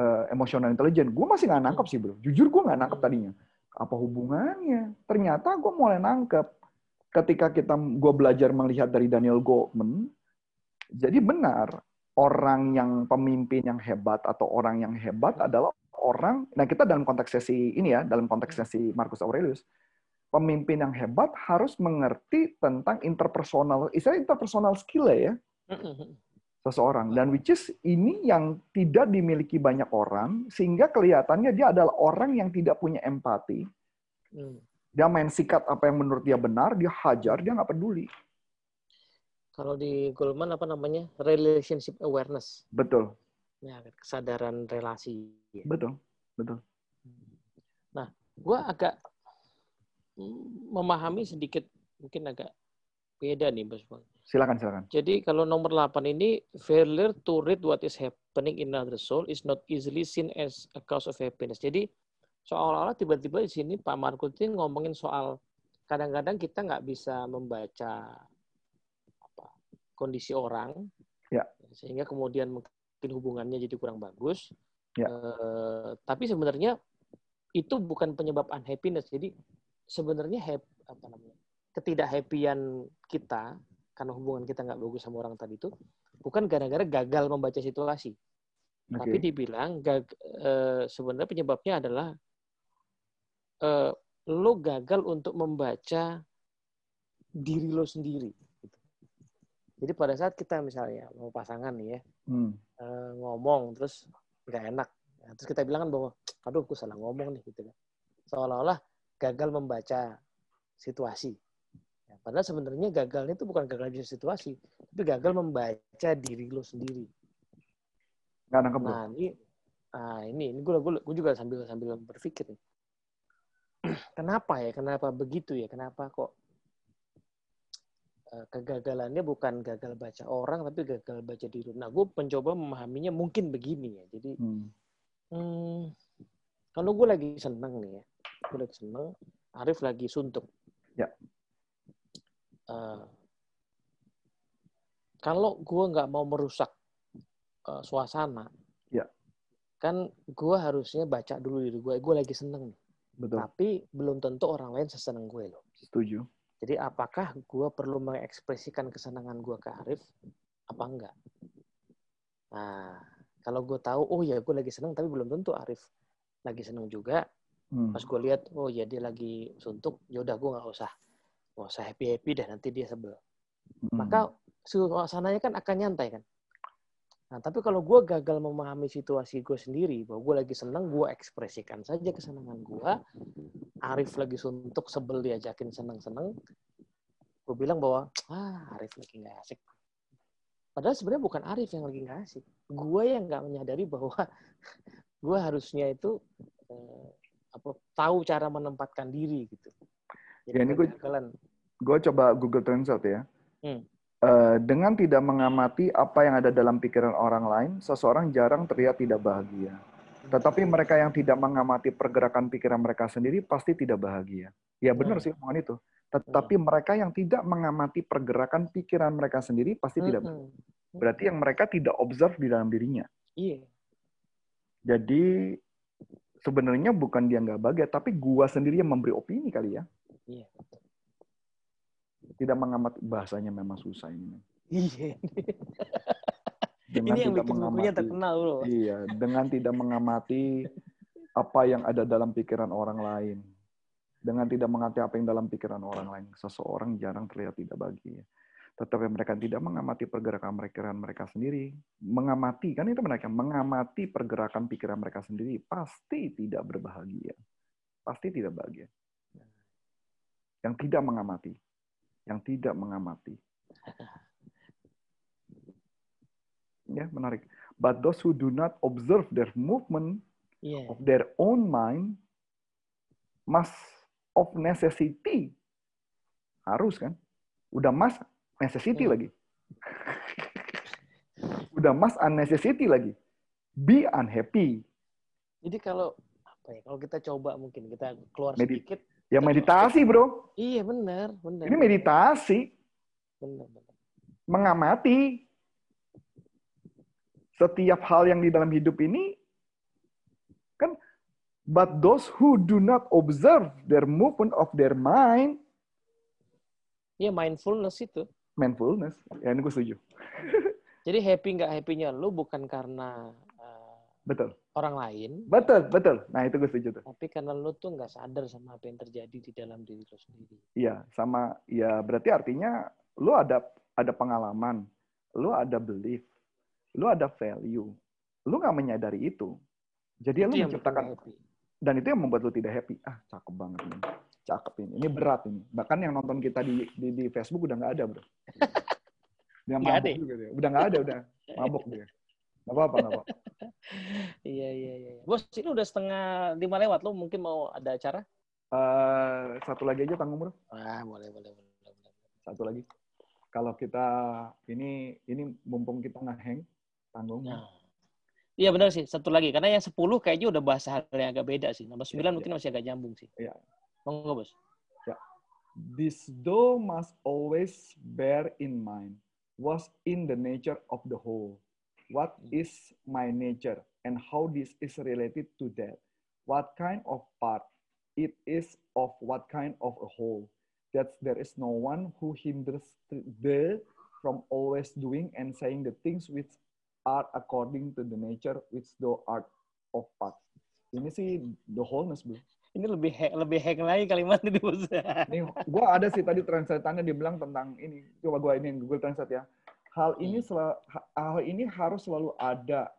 uh, emotional intelligence. Gue masih nggak nangkep sih, bro. Jujur gue nggak nangkep tadinya. Apa hubungannya? Ternyata gue mulai nangkep ketika kita gue belajar melihat dari Daniel Goleman. Jadi benar. Orang yang pemimpin yang hebat atau orang yang hebat adalah orang, nah kita dalam konteks sesi ini ya, dalam konteks sesi Marcus Aurelius, pemimpin yang hebat harus mengerti tentang interpersonal, istilah interpersonal skill ya, seseorang. Dan which is ini yang tidak dimiliki banyak orang, sehingga kelihatannya dia adalah orang yang tidak punya empati. Dia main sikat apa yang menurut dia benar, dia hajar, dia nggak peduli. Kalau di Goleman apa namanya? Relationship awareness. Betul. Ya, kesadaran relasi. Betul, betul. Nah, gue agak memahami sedikit, mungkin agak beda nih, Bos. Silakan, silakan. Jadi kalau nomor delapan ini, failure to read what is happening in another soul is not easily seen as a cause of happiness. Jadi seolah-olah tiba-tiba di sini Pak Markus ini ngomongin soal kadang-kadang kita nggak bisa membaca kondisi orang, ya. Sehingga kemudian mungkin hubungannya jadi kurang bagus. Ya. Uh, tapi sebenarnya itu bukan penyebab unhappiness. Jadi sebenarnya happy, apa namanya, ketidakhappian kita karena hubungan kita nggak bagus sama orang tadi itu bukan gara-gara gagal membaca situasi. Okay. Tapi dibilang gag, uh, sebenarnya penyebabnya adalah uh, lo gagal untuk membaca diri lo sendiri. Jadi pada saat kita misalnya mau pasangan nih ya, hmm. uh, ngomong terus nggak enak, nah, terus kita bilang kan bahwa, aduh aku salah ngomong nih gitu kan, seolah-olah gagal membaca situasi. Ya, padahal sebenarnya gagalnya itu bukan gagal di situasi, tapi gagal membaca diri lo sendiri. Nggak nangkep. Nah ini, ah, ini, ini gue, gue, gue juga sambil sambil berpikir nih, kenapa ya, kenapa begitu ya, kenapa kok? Kegagalannya bukan gagal baca orang, tapi gagal baca diri. Nah, gue mencoba memahaminya mungkin begini ya. Jadi, hmm. Hmm, kalau gue lagi seneng nih ya, gue lagi seneng, Arif lagi suntuk. Ya. Uh, kalau gue nggak mau merusak uh, suasana. Ya. Kan gue harusnya baca dulu diri gue. Gue lagi seneng nih. Betul. Tapi belum tentu orang lain seseneng gue loh. Setuju. Jadi apakah gue perlu mengekspresikan kesenangan gue ke Arif? Apa enggak? Nah, kalau gue tahu, oh ya gue lagi seneng, tapi belum tentu Arif lagi seneng juga. Hmm. Pas gue lihat, oh ya dia lagi suntuk, yaudah gue nggak usah, nggak usah happy-happy dah, nanti dia sebel. Hmm. Maka suasananya kan akan nyantai kan. Nah, tapi kalau gue gagal memahami situasi gue sendiri, bahwa gue lagi seneng, gue ekspresikan saja kesenangan gue. Arif lagi suntuk, sebel, diajakin seneng-seneng. Gue bilang bahwa, ah Arif lagi nggak asik. Padahal sebenarnya bukan Arif yang lagi nggak asik. Gue yang nggak menyadari bahwa gue harusnya itu eh, apa, tahu cara menempatkan diri gitu. Jadi ya, ini gue, gue coba Google Translate ya. Hmm. Uh, dengan tidak mengamati apa yang ada dalam pikiran orang lain, seseorang jarang terlihat tidak bahagia. Tetapi mereka yang tidak mengamati pergerakan pikiran mereka sendiri pasti tidak bahagia. Ya benar hmm. sih omongan itu. Tetapi hmm. mereka yang tidak mengamati pergerakan pikiran mereka sendiri pasti hmm. tidak bahagia. Berarti yang mereka tidak observe di dalam dirinya. Iya. Jadi sebenarnya bukan dia nggak bahagia, tapi gua sendiri yang memberi opini kali ya. Iya. Tidak mengamati, bahasanya memang susah ini. Iya. Dengan ini yang tidak bikin mengamati, bukunya terkenal bro. Iya, dengan tidak mengamati apa yang ada dalam pikiran orang lain. Dengan tidak mengamati apa yang dalam pikiran orang lain. Seseorang jarang terlihat tidak bahagia. Tetapi mereka tidak mengamati pergerakan pikiran mereka sendiri. Mengamati, kan itu menarik. Mengamati pergerakan pikiran mereka sendiri. Pasti tidak berbahagia. Pasti tidak bahagia. Yang tidak mengamati. Yang tidak mengamati. Ya, menarik. But those who do not observe their movement yeah. of their own mind must of necessity. Harus kan? Udah must necessity yeah. lagi. Udah must unnecessity lagi. Be unhappy. Jadi kalau apa ya? Kalau kita coba mungkin kita keluar Medi- sedikit. Ya meditasi bro. Iya benar, benar. Ini meditasi. Benar, benar. Mengamati setiap hal yang di dalam hidup ini kan. But those who do not observe their movement of their mind. Ya mindfulness itu. Mindfulness. Ya ini gue setuju. Jadi happy nggak happynya lu bukan karena. Betul. Orang lain. Betul, betul. Nah, itu gue setuju tuh. Tapi karena lo tuh nggak sadar sama apa yang terjadi di dalam diri lo sendiri. Iya, sama. Ya, berarti artinya lo ada ada pengalaman, lo ada belief, lo ada value. Lo nggak menyadari itu. Jadi itu lo menciptakan. Dan itu yang membuat lo tidak happy. Ah, cakep banget ini. Cakep ini. Ini berat ini. Bahkan yang nonton kita di di, di Facebook udah nggak ada, bro. Udah mabuk ada. Juga dia. Udah nggak ada, udah mabuk dia. Gak apa-apa, gak apa-apa. Iya, iya, iya. Bos, ini udah setengah lima lewat. Lo mungkin mau ada acara? Uh, satu lagi aja, Kang Umur. Ah, boleh, boleh, boleh. Satu lagi. Kalau kita, ini ini mumpung kita ngehang, tanggung. Nah. Iya, benar sih. Satu lagi. Karena yang sepuluh kayaknya udah bahasa hal yang agak beda sih. Nomor sembilan ya, mungkin ya. Masih agak nyambung sih. Iya. Mau nggak, Bos? Ya. This though must always bear in mind was in the nature of the whole. What is my nature and how this is related to that? What kind of part it is of what kind of a whole? That there is no one who hinders the from always doing and saying the things which are according to the nature which thou art of part. Ini sih the wholeness, bro. Ini lebih hack, lebih hack lagi kalimatnya di bos. Ini gue ada sih tadi translatannya dibilang tentang ini. Coba gue ini Google Translate ya. Hal ini selalu, hal ini harus selalu ada,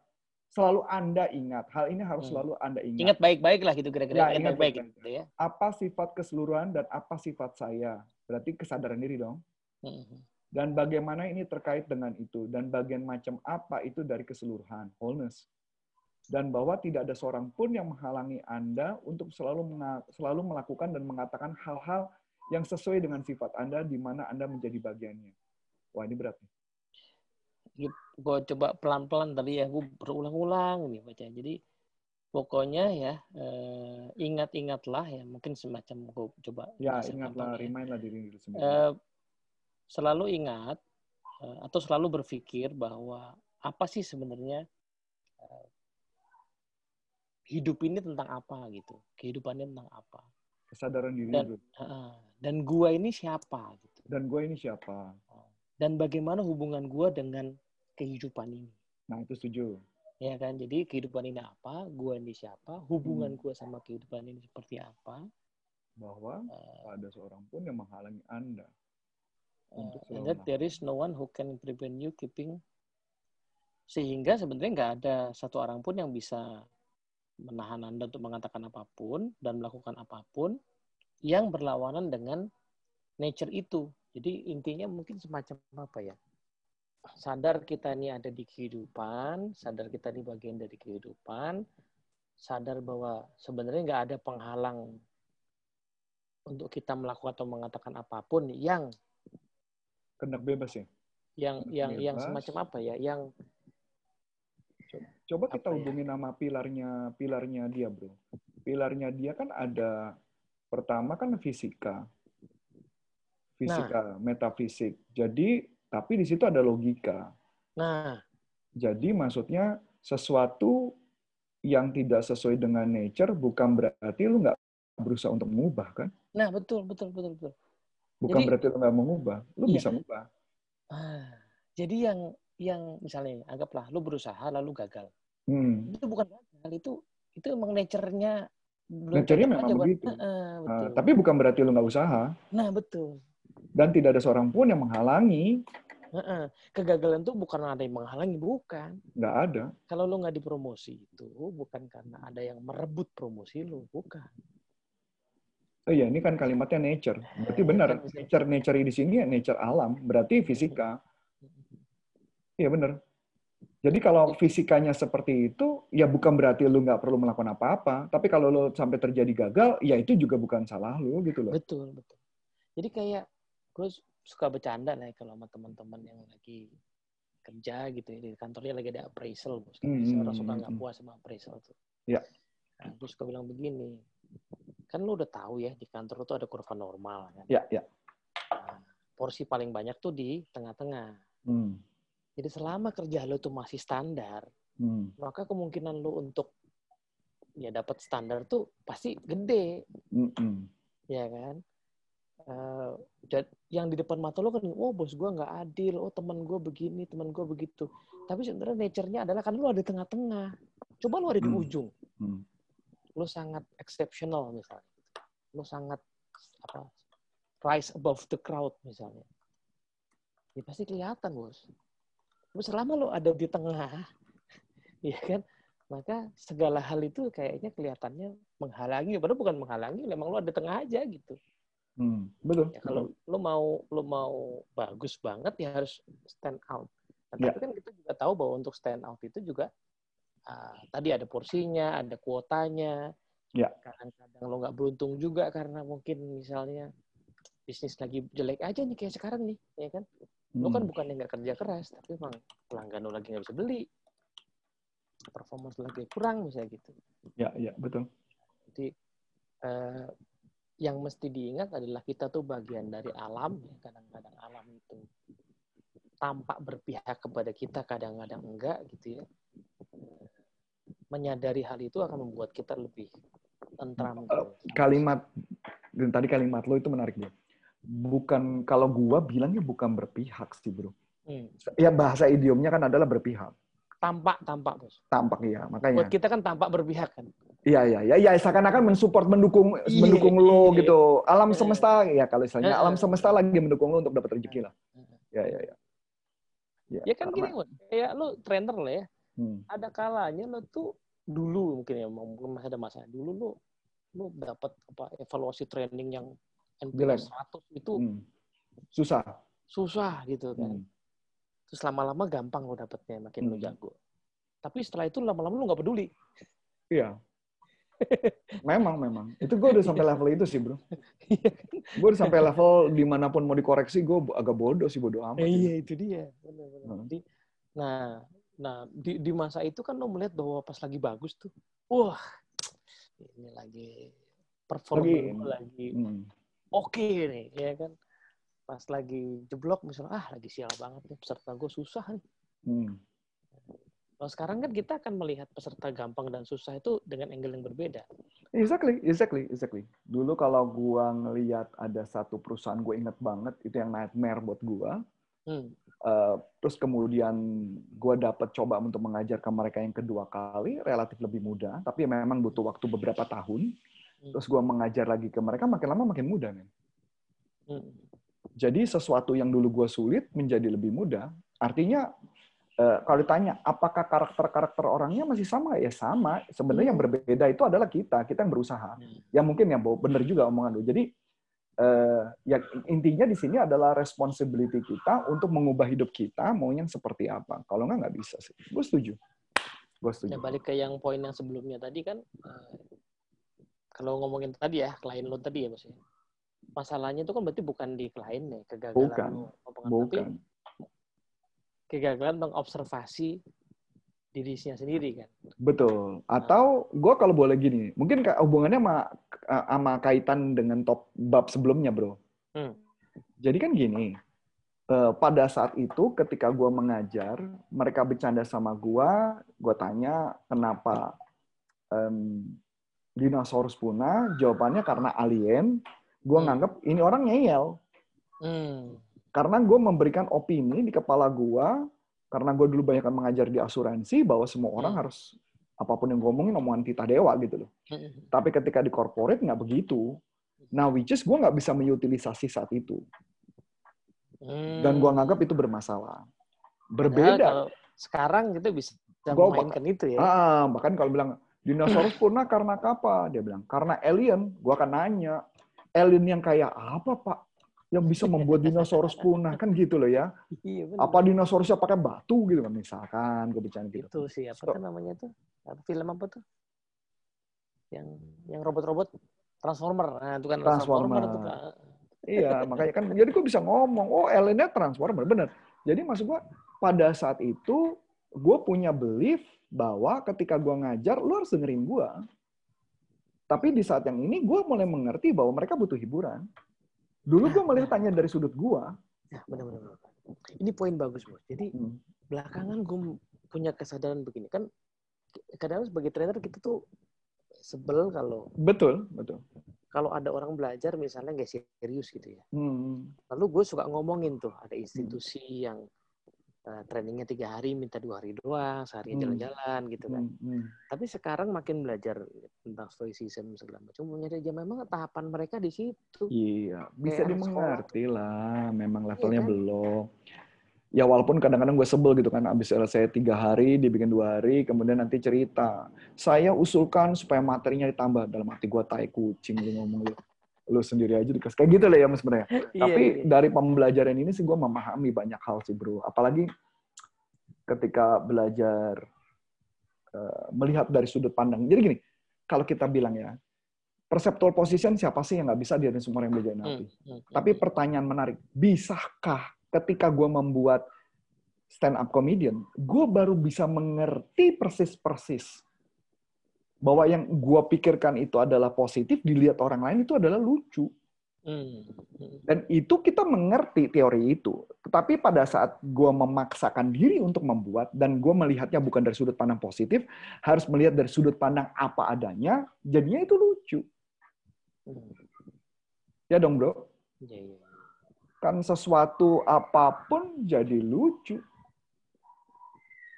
selalu Anda ingat. Hal ini harus selalu Anda ingat. Ingat baik-baik lah gitu kira-kira. Ya, ingat baik-baik gitu ya. Apa sifat keseluruhan dan apa sifat saya? Berarti kesadaran diri dong. Dan bagaimana ini terkait dengan itu dan bagian macam apa itu dari keseluruhan wholeness. Dan bahwa tidak ada seorang pun yang menghalangi Anda untuk selalu menga- selalu melakukan dan mengatakan hal-hal yang sesuai dengan sifat Anda di mana Anda menjadi bagiannya. Wah, ini berat nih. Gue coba pelan-pelan tadi ya, gue berulang-ulang nih baca. Jadi pokoknya ya eh, ingat-ingatlah ya, mungkin semacam gue coba. Ya ingatlah, remindlah diri diri sendiri. Eh, selalu ingat eh, atau selalu berpikir bahwa apa sih sebenarnya uh, hidup ini tentang apa gitu, kehidupannya tentang apa, kesadaran diri dan, uh, dan gua ini siapa gitu, dan gua ini siapa, uh, dan bagaimana hubungan gua dengan kehidupan ini. Nah itu setuju ya kan, jadi kehidupan ini apa, gua ini siapa, hubungan hmm. gua sama kehidupan ini seperti apa, bahwa uh, ada seorang pun yang menghalangi Anda uh, untuk and that there is no one who can prevent you keeping, sehingga sebenarnya nggak ada satu orang pun yang bisa menahan Anda untuk mengatakan apapun dan melakukan apapun yang berlawanan dengan nature itu. Jadi intinya mungkin semacam apa ya, sadar kita ini ada di kehidupan, sadar kita ini bagian dari kehidupan, sadar bahwa sebenarnya nggak ada penghalang untuk kita melakukan atau mengatakan apapun yang kehendak bebas ya, yang kehendak yang bebas. Yang semacam apa ya, yang coba kita hubungin ya? Nama pilarnya pilarnya dia bro, pilarnya dia kan ada pertama kan fisika, fisika nah. metafisik. Jadi tapi di situ ada logika. Nah, jadi maksudnya sesuatu yang tidak sesuai dengan nature bukan berarti lu nggak berusaha untuk mengubah kan? Nah, betul, betul, betul, betul. Bukan jadi, berarti lu nggak mengubah, lu iya. bisa mengubah. Ah, jadi yang yang misalnya anggaplah lu berusaha lalu gagal. Hmm. Itu bukan gagal, itu itu emang nature-nya. Nature-nya memang aja, begitu. Ah, betul. Ah, tapi bukan berarti lu nggak usaha. Nah, betul. Dan tidak ada seorang pun yang menghalangi. Kegagalan itu bukan ada yang menghalangi, bukan. Nggak ada. Kalau lo nggak dipromosi itu bukan karena ada yang merebut promosi lo, bukan. Oh iya, ini kan kalimatnya nature. Berarti benar. Nature nature di sini ya nature alam. Berarti fisika. Iya benar. Jadi kalau fisikanya seperti itu, ya bukan berarti lo nggak perlu melakukan apa-apa. Tapi kalau lo sampai terjadi gagal, ya itu juga bukan salah lo gitu loh. Betul, betul. Jadi kayak gue suka bercanda lah kalau sama teman-teman yang lagi kerja gitu ya, di kantornya lagi ada appraisal, gue suka, mm-hmm. orang suka nggak puas sama appraisal tuh. Ya. Yeah. Nah, gue suka bilang begini, kan lu udah tahu ya di kantor lu tuh ada kurva normal kan. Ya. Yeah, yeah. Nah, porsi paling banyak tuh di tengah-tengah. Mm. Jadi selama kerja lu tuh masih standar, mm. maka kemungkinan lu untuk ya dapat standar tuh pasti gede, Mm-mm. ya kan? Uh, yang di depan mata lo kan, oh bos gue nggak adil, oh teman gue begini, teman gue begitu. Tapi sebenarnya nature-nya adalah kan lo ada di tengah-tengah. Coba lo ada di hmm. ujung, hmm. lo sangat exceptional misalnya, lo sangat apa, rise above the crowd misalnya. Ya pasti kelihatan bos. Tapi selama lo ada di tengah, ya kan, maka segala hal itu kayaknya kelihatannya menghalangi. Padahal bukan menghalangi, memang lo ada di tengah aja gitu. Hmm, betul. Ya, kalau betul. Lo mau lo mau bagus banget ya harus stand out. Nah, ya. Tapi kan kita juga tahu bahwa untuk stand out itu juga uh, tadi ada porsinya, ada kuotanya. Ya. Kadang-kadang lo nggak beruntung juga karena mungkin misalnya bisnis lagi jelek aja nih kayak sekarang nih, ya kan? Hmm. Lo kan bukan yang nggak kerja keras, tapi memang pelanggan lo lagi nggak bisa beli, performance lagi kurang misalnya gitu. Ya, ya betul. Jadi uh, yang mesti diingat adalah kita tuh bagian dari alam, kadang-kadang alam itu tampak berpihak kepada kita, kadang-kadang enggak gitu ya. Menyadari hal itu akan membuat kita lebih tentram. Kalimat tadi kalimat lo itu menarik bro. Bukan kalau gua bilangnya bukan berpihak sih bro. Hmm. Ya bahasa idiomnya kan adalah berpihak. Tampak tampak bos. Tampak iya makanya. Buat kita kan tampak berpihak kan. Iya iya iya ya, seakan-akan mensupport mendukung yeah, mendukung lo yeah. gitu. Alam semesta ya kalau misalnya yeah, alam semesta yeah. lagi mendukung lo untuk dapat rezeki lah. Iya iya iya. Ya, ya kan gini bos. Kayak lo trainer lah ya. Hmm. Ada kalanya lo tuh dulu mungkin ya masih ada masa dulu lo lo dapat apa evaluasi training yang N P S seratus itu hmm. susah. Susah gitu kan. Hmm. Terus lama-lama gampang lo dapetnya makin hmm. lo jago. Tapi setelah itu lama-lama lo nggak peduli. Iya. Memang, memang. Itu gue udah sampai level itu sih, bro. Gue udah sampai level dimanapun mau dikoreksi, gue agak bodoh sih, bodoh amat. Iya, itu dia. Benar-benar. Hmm. Nah, nah di, di masa itu kan lo melihat bahwa pas lagi bagus tuh, wah, ini lagi perform lagi hmm. oke okay nih, ya kan. Pas lagi jeblok, misalnya, ah lagi sial banget nih, peserta gue susah nih. Hmm. Kalau sekarang kan kita akan melihat peserta gampang dan susah itu dengan angle yang berbeda. Exactly, exactly, exactly. Dulu kalau gua ngelihat ada satu perusahaan, gue inget banget, itu yang nightmare buat gua. Hmm. Uh, terus kemudian gue dapat coba untuk mengajar ke mereka yang kedua kali, relatif lebih mudah, tapi memang butuh waktu beberapa tahun. Hmm. Terus gue mengajar lagi ke mereka, makin lama makin mudah, men. Hmm. Jadi sesuatu yang dulu gue sulit menjadi lebih mudah. Artinya uh, kalau ditanya apakah karakter-karakter orangnya masih sama, ya sama. Sebenarnya hmm. yang berbeda itu adalah kita, kita yang berusaha. Hmm. Ya mungkin yang benar juga omongan lu. Jadi Uh, ya intinya di sini adalah responsibility kita untuk mengubah hidup kita maunya seperti apa. Kalau nggak nggak bisa sih. Gue setuju. Gue setuju. Ya, balik ke yang poin yang sebelumnya tadi kan, uh, kalau ngomongin tadi ya klien lo tadi ya maksudnya. Masalahnya itu kan berarti bukan di klien ya, kegagalan. Bukan. Bukan. Kegagalan mengobservasi dirinya sendiri kan. Betul. Atau gue kalau boleh gini, mungkin hubungannya sama, sama kaitan dengan top bab sebelumnya, bro. Hmm. Jadi kan gini, eh, pada saat itu ketika gue mengajar, mereka bercanda sama gue, gue tanya kenapa um, dinosaurus punah, jawabannya karena alien. Gue hmm. nganggep ini orang ngeyel. Hmm. Karena gue memberikan opini di kepala gue. Karena gue dulu banyak mengajar di asuransi bahwa semua orang hmm. harus apapun yang gue omongin omongan titah dewa gitu loh. Hmm. Tapi ketika di corporate nggak begitu. Nah, which is gue nggak bisa mengutilisasi saat itu. Hmm. Dan gue nganggap itu bermasalah. Berbeda. Nah, sekarang kita bisa memainkan itu ya. Ah, bahkan kalau bilang dinosaurus punah karena apa? Dia bilang karena alien. Gue akan nanya alien yang kayak apa, Pak? Yang bisa membuat dinosaurus punah kan gitu loh ya. Iya, bener. Apa dinosaurusnya pakai batu gitu kan misalkan gue bicara gitu. Itu siapa so, kan namanya tuh? Film apa tuh? Yang yang robot-robot Transformer. Nah, itu kan Transformer. Transformer itu kan. Iya, makanya kan jadi gue bisa ngomong, oh alien-nya Transformer, bener. Jadi maksud gue pada saat itu gue punya belief bahwa ketika gue ngajar lo harus dengerin gue. Tapi di saat yang ini gue mulai mengerti bahwa mereka butuh hiburan. Dulu gue melihat tanya dari sudut gue. Nah, benar-benar. Ini poin bagus, bos. Jadi hmm. belakangan gue punya kesadaran begini kan. Kadang-kadang sebagai trainer kita tuh sebel kalau. Betul, betul. Kalau ada orang belajar misalnya nggak serius gitu ya. Hmm. Lalu gue suka ngomongin tuh ada institusi hmm. yang uh, trainingnya tiga hari minta dua hari doang, sehari hmm. jalan-jalan gitu kan. Hmm. Hmm. Tapi sekarang makin belajar tentang stoicism segala macam. Cuma dia memang tahapan mereka di situ. Iya, bisa kayak dimengerti lah. Memang levelnya iya, kan? Belum. Ya walaupun kadang-kadang gue sebel gitu kan. Abis selesai tiga hari, dibikin dua hari, kemudian nanti cerita. Saya usulkan supaya materinya ditambah. Dalam hati gue tai kucing lu ngomong lu. Lu sendiri aja dikasih. Kayak gitu lah ya mas sebenarnya. Tapi iya, iya. Dari pembelajaran ini sih gue memahami banyak hal sih bro. Apalagi ketika belajar uh, melihat dari sudut pandang. Jadi gini. Kalau kita bilang ya, perceptual position siapa sih yang nggak bisa dari semua yang belajar nanti? Hmm, hmm, Tapi pertanyaan menarik, bisakah ketika gue membuat stand-up comedian, gue baru bisa mengerti persis-persis bahwa yang gue pikirkan itu adalah positif, dilihat orang lain itu adalah lucu. Hmm, hmm. Dan itu kita mengerti teori itu. Tetapi pada saat gue memaksakan diri untuk membuat, dan gue melihatnya bukan dari sudut pandang positif, harus melihat dari sudut pandang apa adanya, jadinya itu lucu. Hmm. Ya dong bro? Ya, ya. Kan sesuatu apapun jadi lucu.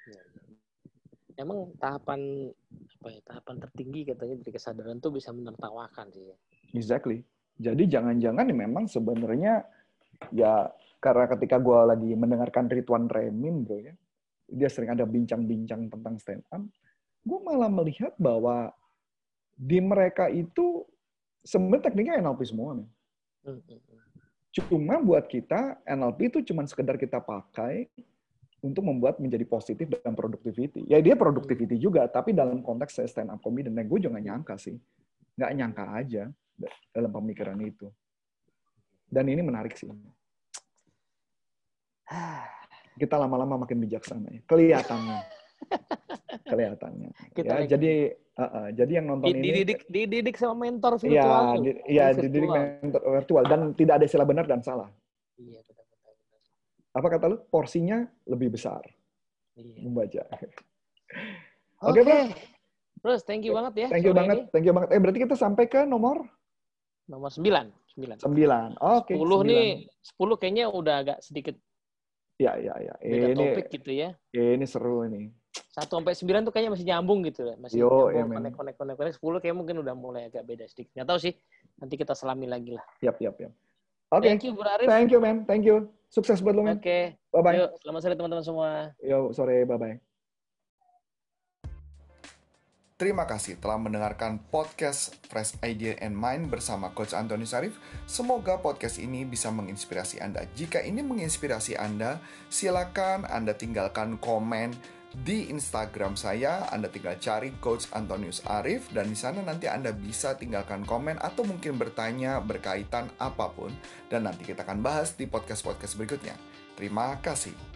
Ya, ya. Emang tahapan apa ya, tahapan tertinggi katanya dari kesadaran tuh bisa menertawakan sih ya. Exactly. Jadi jangan-jangan memang sebenarnya ya karena ketika gue lagi mendengarkan Ritwan Remin bro ya, dia sering ada bincang-bincang tentang stand up. Gue malah melihat bahwa di mereka itu sebenarnya tekniknya N L P semua nih. Cuma buat kita N L P itu cuma sekedar kita pakai untuk membuat menjadi positif dan productivity. Ya dia productivity juga, tapi dalam konteks stand up comedy dan gue juga nggak nyangka sih, nggak nyangka aja. Dalam pemikiran itu. Dan ini menarik sih. Kita lama-lama makin bijaksana ya. Kelihatannya. Kelihatannya. Ya, jadi uh, uh, jadi yang nonton dididik, ini dididik sama mentor virtual. Iya, di, ya, dididik mentor virtual dan tidak ada istilah benar dan salah. Iya, betul-betul. Apa kata lu? Porsinya lebih besar. Iya. Membaca. Oke, okay, Bro. Terus, thank you banget ya. Thank you banget, ini. thank you banget. Eh, berarti kita sampai ke nomor? Nomor sembilan. Sembilan. Sembilan, oke. Okay, sepuluh sembilan. Nih, sepuluh kayaknya udah agak sedikit. Ya, ya, ya. Beda ini, topik gitu ya. Ini seru ini. Satu sampai sembilan tuh kayaknya masih nyambung gitu. Masih Yo, nyambung, ya, konek-konek-konek. Sepuluh kayaknya mungkin udah mulai agak beda sedikit. Nggak tahu sih, nanti kita selami lagi lah. Yap, yap, yap. Oke. Okay. Thank you, Bro Arif. Thank you, man. Thank you. Sukses buat lo, man. Oke. Okay. Bye-bye. Yuk, selamat sore teman-teman semua. Yo, sore. Bye-bye. Terima kasih telah mendengarkan podcast Fresh Idea and Mind bersama Coach Antonis Arif. Semoga podcast ini bisa menginspirasi Anda. Jika ini menginspirasi Anda, silakan Anda tinggalkan komen di Instagram saya. Anda tinggal cari Coach Antonis Arif dan di sana nanti Anda bisa tinggalkan komen atau mungkin bertanya berkaitan apapun. Dan nanti kita akan bahas di podcast-podcast berikutnya. Terima kasih.